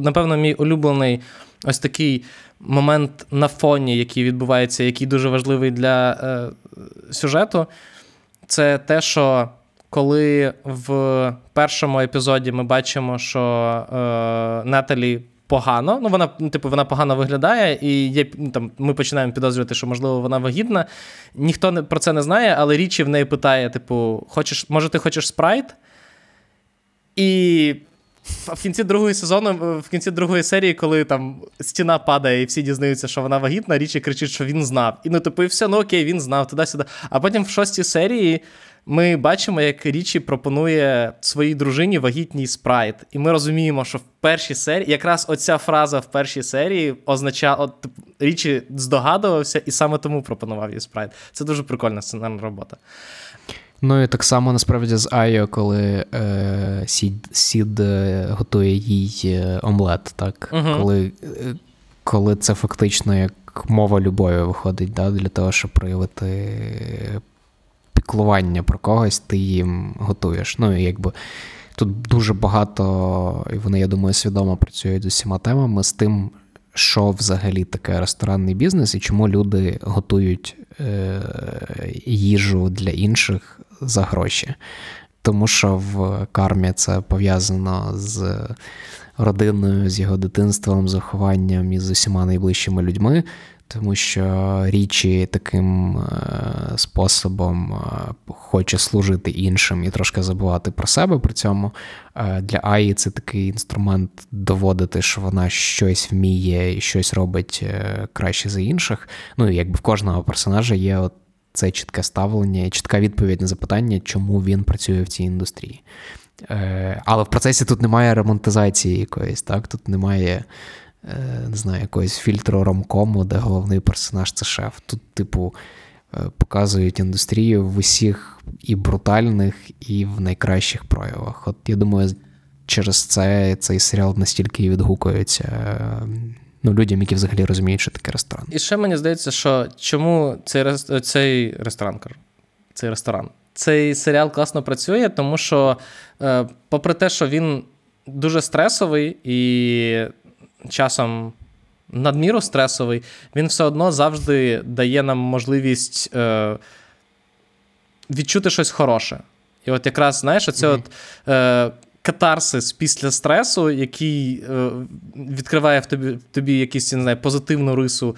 напевно, мій улюблений ось такий момент на фоні, який відбувається, який дуже важливий для сюжету, це те, що коли в першому епізоді ми бачимо, що Наталі погано, ну вона, типу, вона погано виглядає, і є, там, ми починаємо підозрювати, що, можливо, вона вагітна. Ніхто про це не знає, але Річі в неї питає, типу, може ти хочеш спрайт? І в кінці другого сезону, в кінці другої серії, коли там стіна падає і всі дізнаються, що вона вагітна, Річі кричить, що він знав. І, ну, типу, і все, ну окей, він знав, туди-сюди. А потім в 6-й серії ми бачимо, як Річі пропонує своїй дружині вагітній спрайт. І ми розуміємо, що в першій серії, якраз оця фраза в першій серії означала, типу, Річі здогадувався і саме тому пропонував їй спрайт. Це дуже прикольна сценарна робота. Ну і так само, насправді, з Айо, коли Сід готує їй омлет, так? Uh-huh. Коли це фактично як мова любові виходить, да? Для того, щоб проявити піклування про когось, ти їм готуєш. Ну, і якби тут дуже багато, і вони, я думаю, свідомо працюють з усіма темами, з тим, що взагалі таке ресторанний бізнес і чому люди готують їжу для інших за гроші. Тому що в кармі це пов'язано з родиною, з його дитинством, з вихованням і з усіма найближчими людьми, тому що Річі таким способом хоче служити іншим і трошки забувати про себе при цьому. Для Аї це такий інструмент доводити, що вона щось вміє і щось робить краще за інших. Ну, якби в кожного персонажа є от це чітке ставлення і чітка відповідь на запитання, чому він працює в цій індустрії. Але в процесі тут немає романтизації якоїсь, так? Тут немає, не знаю, якогось фільтру ромкому, де головний персонаж – це шеф. Тут, типу, показують індустрію в усіх і брутальних, і в найкращих проявах. От, я думаю, через це цей серіал настільки відгукується, ну, людям, які взагалі розуміють, що таке ресторан. І ще мені здається, що чому цей серіал класно працює, тому що, попри те, що він дуже стресовий і часом надміру стресовий, він все одно завжди дає нам можливість відчути щось хороше. І от якраз, знаєш, оце катарсис після стресу, який відкриває в тобі якісь, не знаю, позитивну рису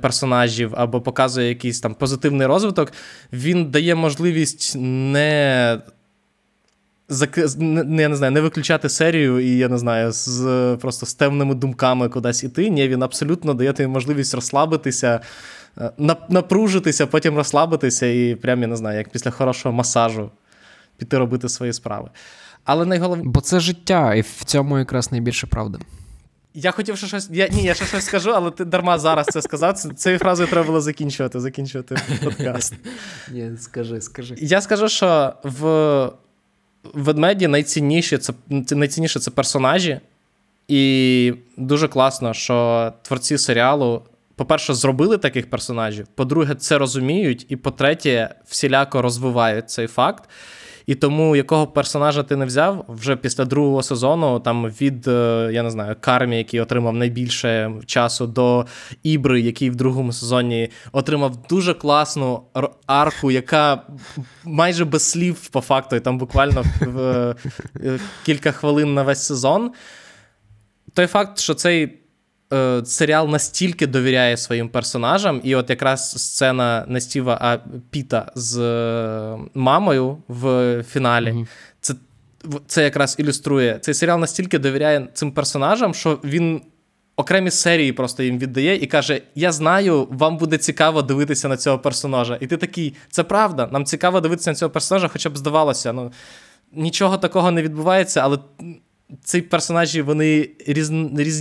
персонажів або показує якийсь там позитивний розвиток, він дає можливість не виключати серію і, я не знаю, просто з темними думками кудись іти. Ні, він абсолютно дає тобі можливість розслабитися, напружитися, потім розслабитися і прям, я не знаю, як після хорошого масажу піти робити свої справи. Але найголовніше... Бо це життя, і в цьому якраз найбільше правди. Я хотів, що щось... Я ще щось скажу, але ти дарма зараз це сказав. Цією фразою треба було закінчувати подкаст. Ні, скажи. Я скажу, що в «Ведмеді» найцінніше це персонажі. І дуже класно, що творці серіалу, по-перше, зробили таких персонажів, по-друге, це розуміють, і по-третє, всіляко розвивають цей факт. І тому, якого персонажа ти не взяв, вже після другого сезону, там від, я не знаю, Кармі, який отримав найбільше часу, до Ібри, який в другому сезоні отримав дуже класну арку, яка майже без слів, по факту, і там буквально в кілька хвилин на весь сезон. Той факт, що цей серіал настільки довіряє своїм персонажам, і от якраз сцена не Стіва, а Піта з мамою в фіналі, mm-hmm. це якраз ілюструє. Цей серіал настільки довіряє цим персонажам, що він окремі серії просто їм віддає і каже, я знаю, вам буде цікаво дивитися на цього персонажа. І ти такий, це правда, нам цікаво дивитися на цього персонажа, хоча б здавалося, нічого такого не відбувається, але... Ці персонажі, вони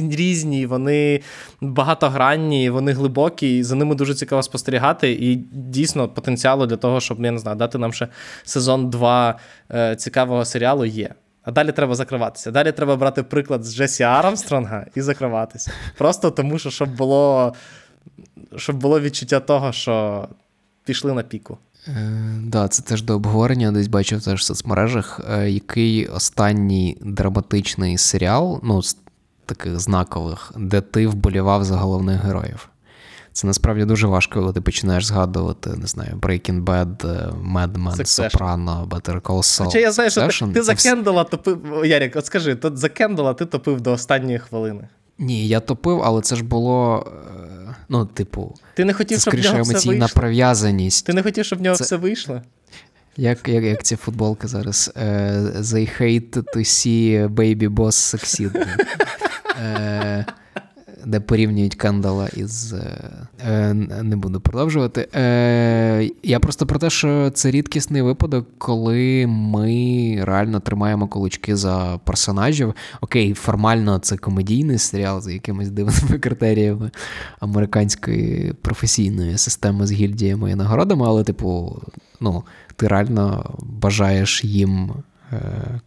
різні, вони багатогранні, вони глибокі, і за ними дуже цікаво спостерігати, і дійсно потенціалу для того, щоб, я не знаю, дати нам ще сезон 2 цікавого серіалу є. А далі треба закриватися. Далі треба брати приклад з Джесі Армстронга і закриватися. Просто тому, що щоб було відчуття того, що пішли на піку. Да, це теж до обговорення, десь бачив теж в соцмережах, який останній драматичний серіал, з таких знакових, де ти вболівав за головних героїв. Це насправді дуже важко, коли ти починаєш згадувати, не знаю, Breaking Bad, Mad Men, Soprano, Better Call Saul. Хоча я знаю, що ти за Кендала топив, Ярік, от скажи, то за Кендала ти топив до останньої хвилини. Ні, я топив, але це ж було... ти не хотів, це скоріше емоційна прив'язаність. Ти не хотів, щоб в нього все вийшло? Як ці футболки зараз. They hate to see baby boss succeed. Де порівнюють Кендала із... не буду продовжувати. Я просто про те, що це рідкісний випадок, коли ми реально тримаємо кулачки за персонажів. Окей, формально це комедійний серіал за якимись дивними критеріями американської професійної системи з гільдіями і нагородами, але, ти реально бажаєш їм...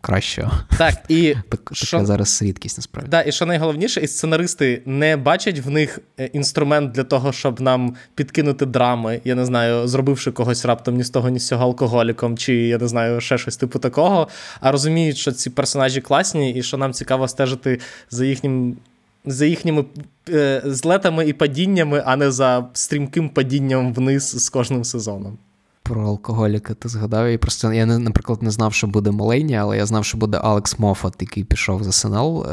кращого. Так, і така зараз рідкість, насправді. Так, і що найголовніше, і сценаристи не бачать в них інструмент для того, щоб нам підкинути драми, я не знаю, зробивши когось раптом ні з того, ні з цього алкоголіком, чи, я не знаю, ще щось типу такого, а розуміють, що ці персонажі класні, і що нам цікаво стежити за їхніми злетами і падіннями, а не за стрімким падінням вниз з кожним сезоном. Про алкоголіка ти згадав, і просто я, наприклад, не знав, що буде Мулейні, але я знав, що буде Алекс Моффат, який пішов за СНЛ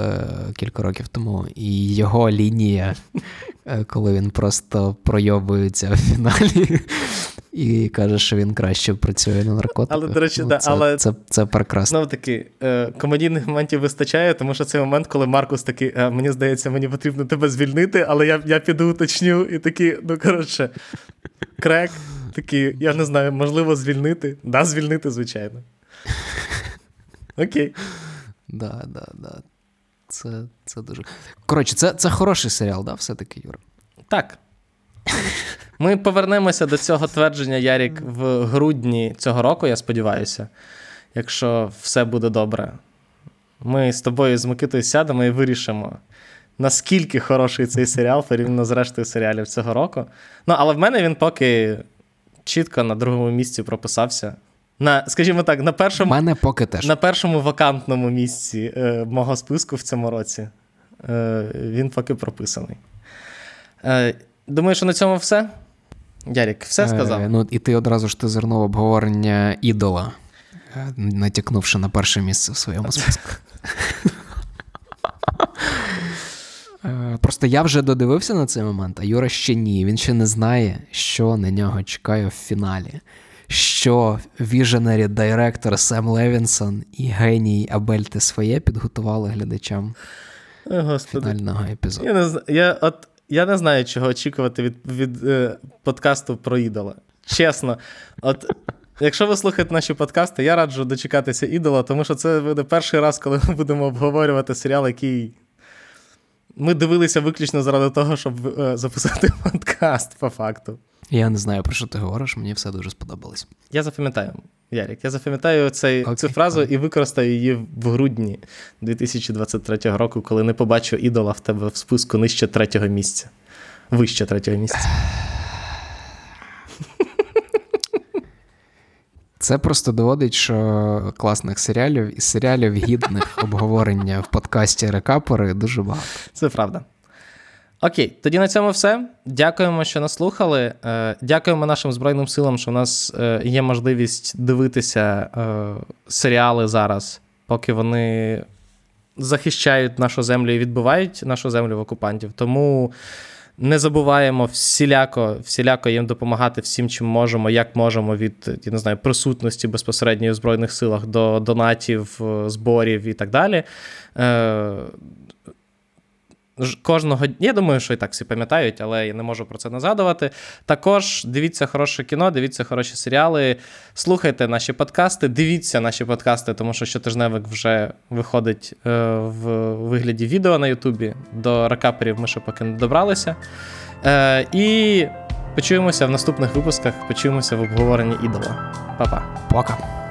кілька років тому, і його лінія, коли він просто пройобується в фіналі і каже, що він краще працює на наркотиках. Але, до речі, це прекрасно. Знову таки, комедійних моментів вистачає, тому що цей момент, коли Маркус такий, мені здається, мені потрібно тебе звільнити, але я піду уточню, і такий, крек. Такі, я не знаю, можливо, звільнити? Да, звільнити, звичайно. Окей. Да. Це дуже... Коротше, це хороший серіал, да, все-таки, Юра? Так. Ми повернемося до цього твердження, Ярік, в грудні цього року, я сподіваюся. Якщо все буде добре. Ми з тобою, з Микитою, сядемо і вирішимо, наскільки хороший цей серіал порівняно з рештою серіалів цього року. Але в мене він поки... чітко на другому місці прописався. На першому вакантному місці мого списку в цьому році. Він поки прописаний. Думаю, що на цьому все? Ярік, все сказав? І ти одразу ж зернув обговорення «Ідола», натякнувши на перше місце в своєму списку. Просто я вже додивився на цей момент, а Юра ще ні. Він ще не знає, що на нього чекає в фіналі. Що віженері директор Сем Левінсон і геній Абель Тесфає підготували глядачам фінального епізоду. Я не знаю, чого очікувати від подкасту про «Ідола». Чесно. Якщо ви слухаєте наші подкасти, я раджу дочекатися «Ідола», тому що це буде перший раз, коли ми будемо обговорювати серіал, який... Ми дивилися виключно заради того, щоб записати подкаст, по факту. Я не знаю, про що ти говориш, мені все дуже сподобалось. Я запам'ятаю, Ярік, я запам'ятаю цю фразу і використаю її в грудні 2023 року, коли не побачу ідола в тебе в списку нижче третього місця. Вище третього місця. Це просто доводить, що класних серіалів і серіалів гідних обговорення в подкасті «Рекапери» дуже багато. Це правда. Окей, тоді на цьому все. Дякуємо, що нас слухали. Дякуємо нашим Збройним силам, що в нас є можливість дивитися серіали зараз, поки вони захищають нашу землю і відбивають нашу землю в окупантів. Тому не забуваємо всіляко їм допомагати всім, чим можемо, як можемо, від, я не знаю, присутності безпосередньо в Збройних силах до донатів, зборів і так далі. Кожного дня, я думаю, що і так всі пам'ятають, але я не можу про це не згадувати. Також дивіться хороше кіно, дивіться хороші серіали, слухайте наші подкасти, дивіться наші подкасти, тому що щотижневик вже виходить в вигляді відео на Ютубі. До рекаперів ми ще поки не добралися. І почуємося в наступних випусках, почуємося в обговоренні «Ідола». Па-па. Пока.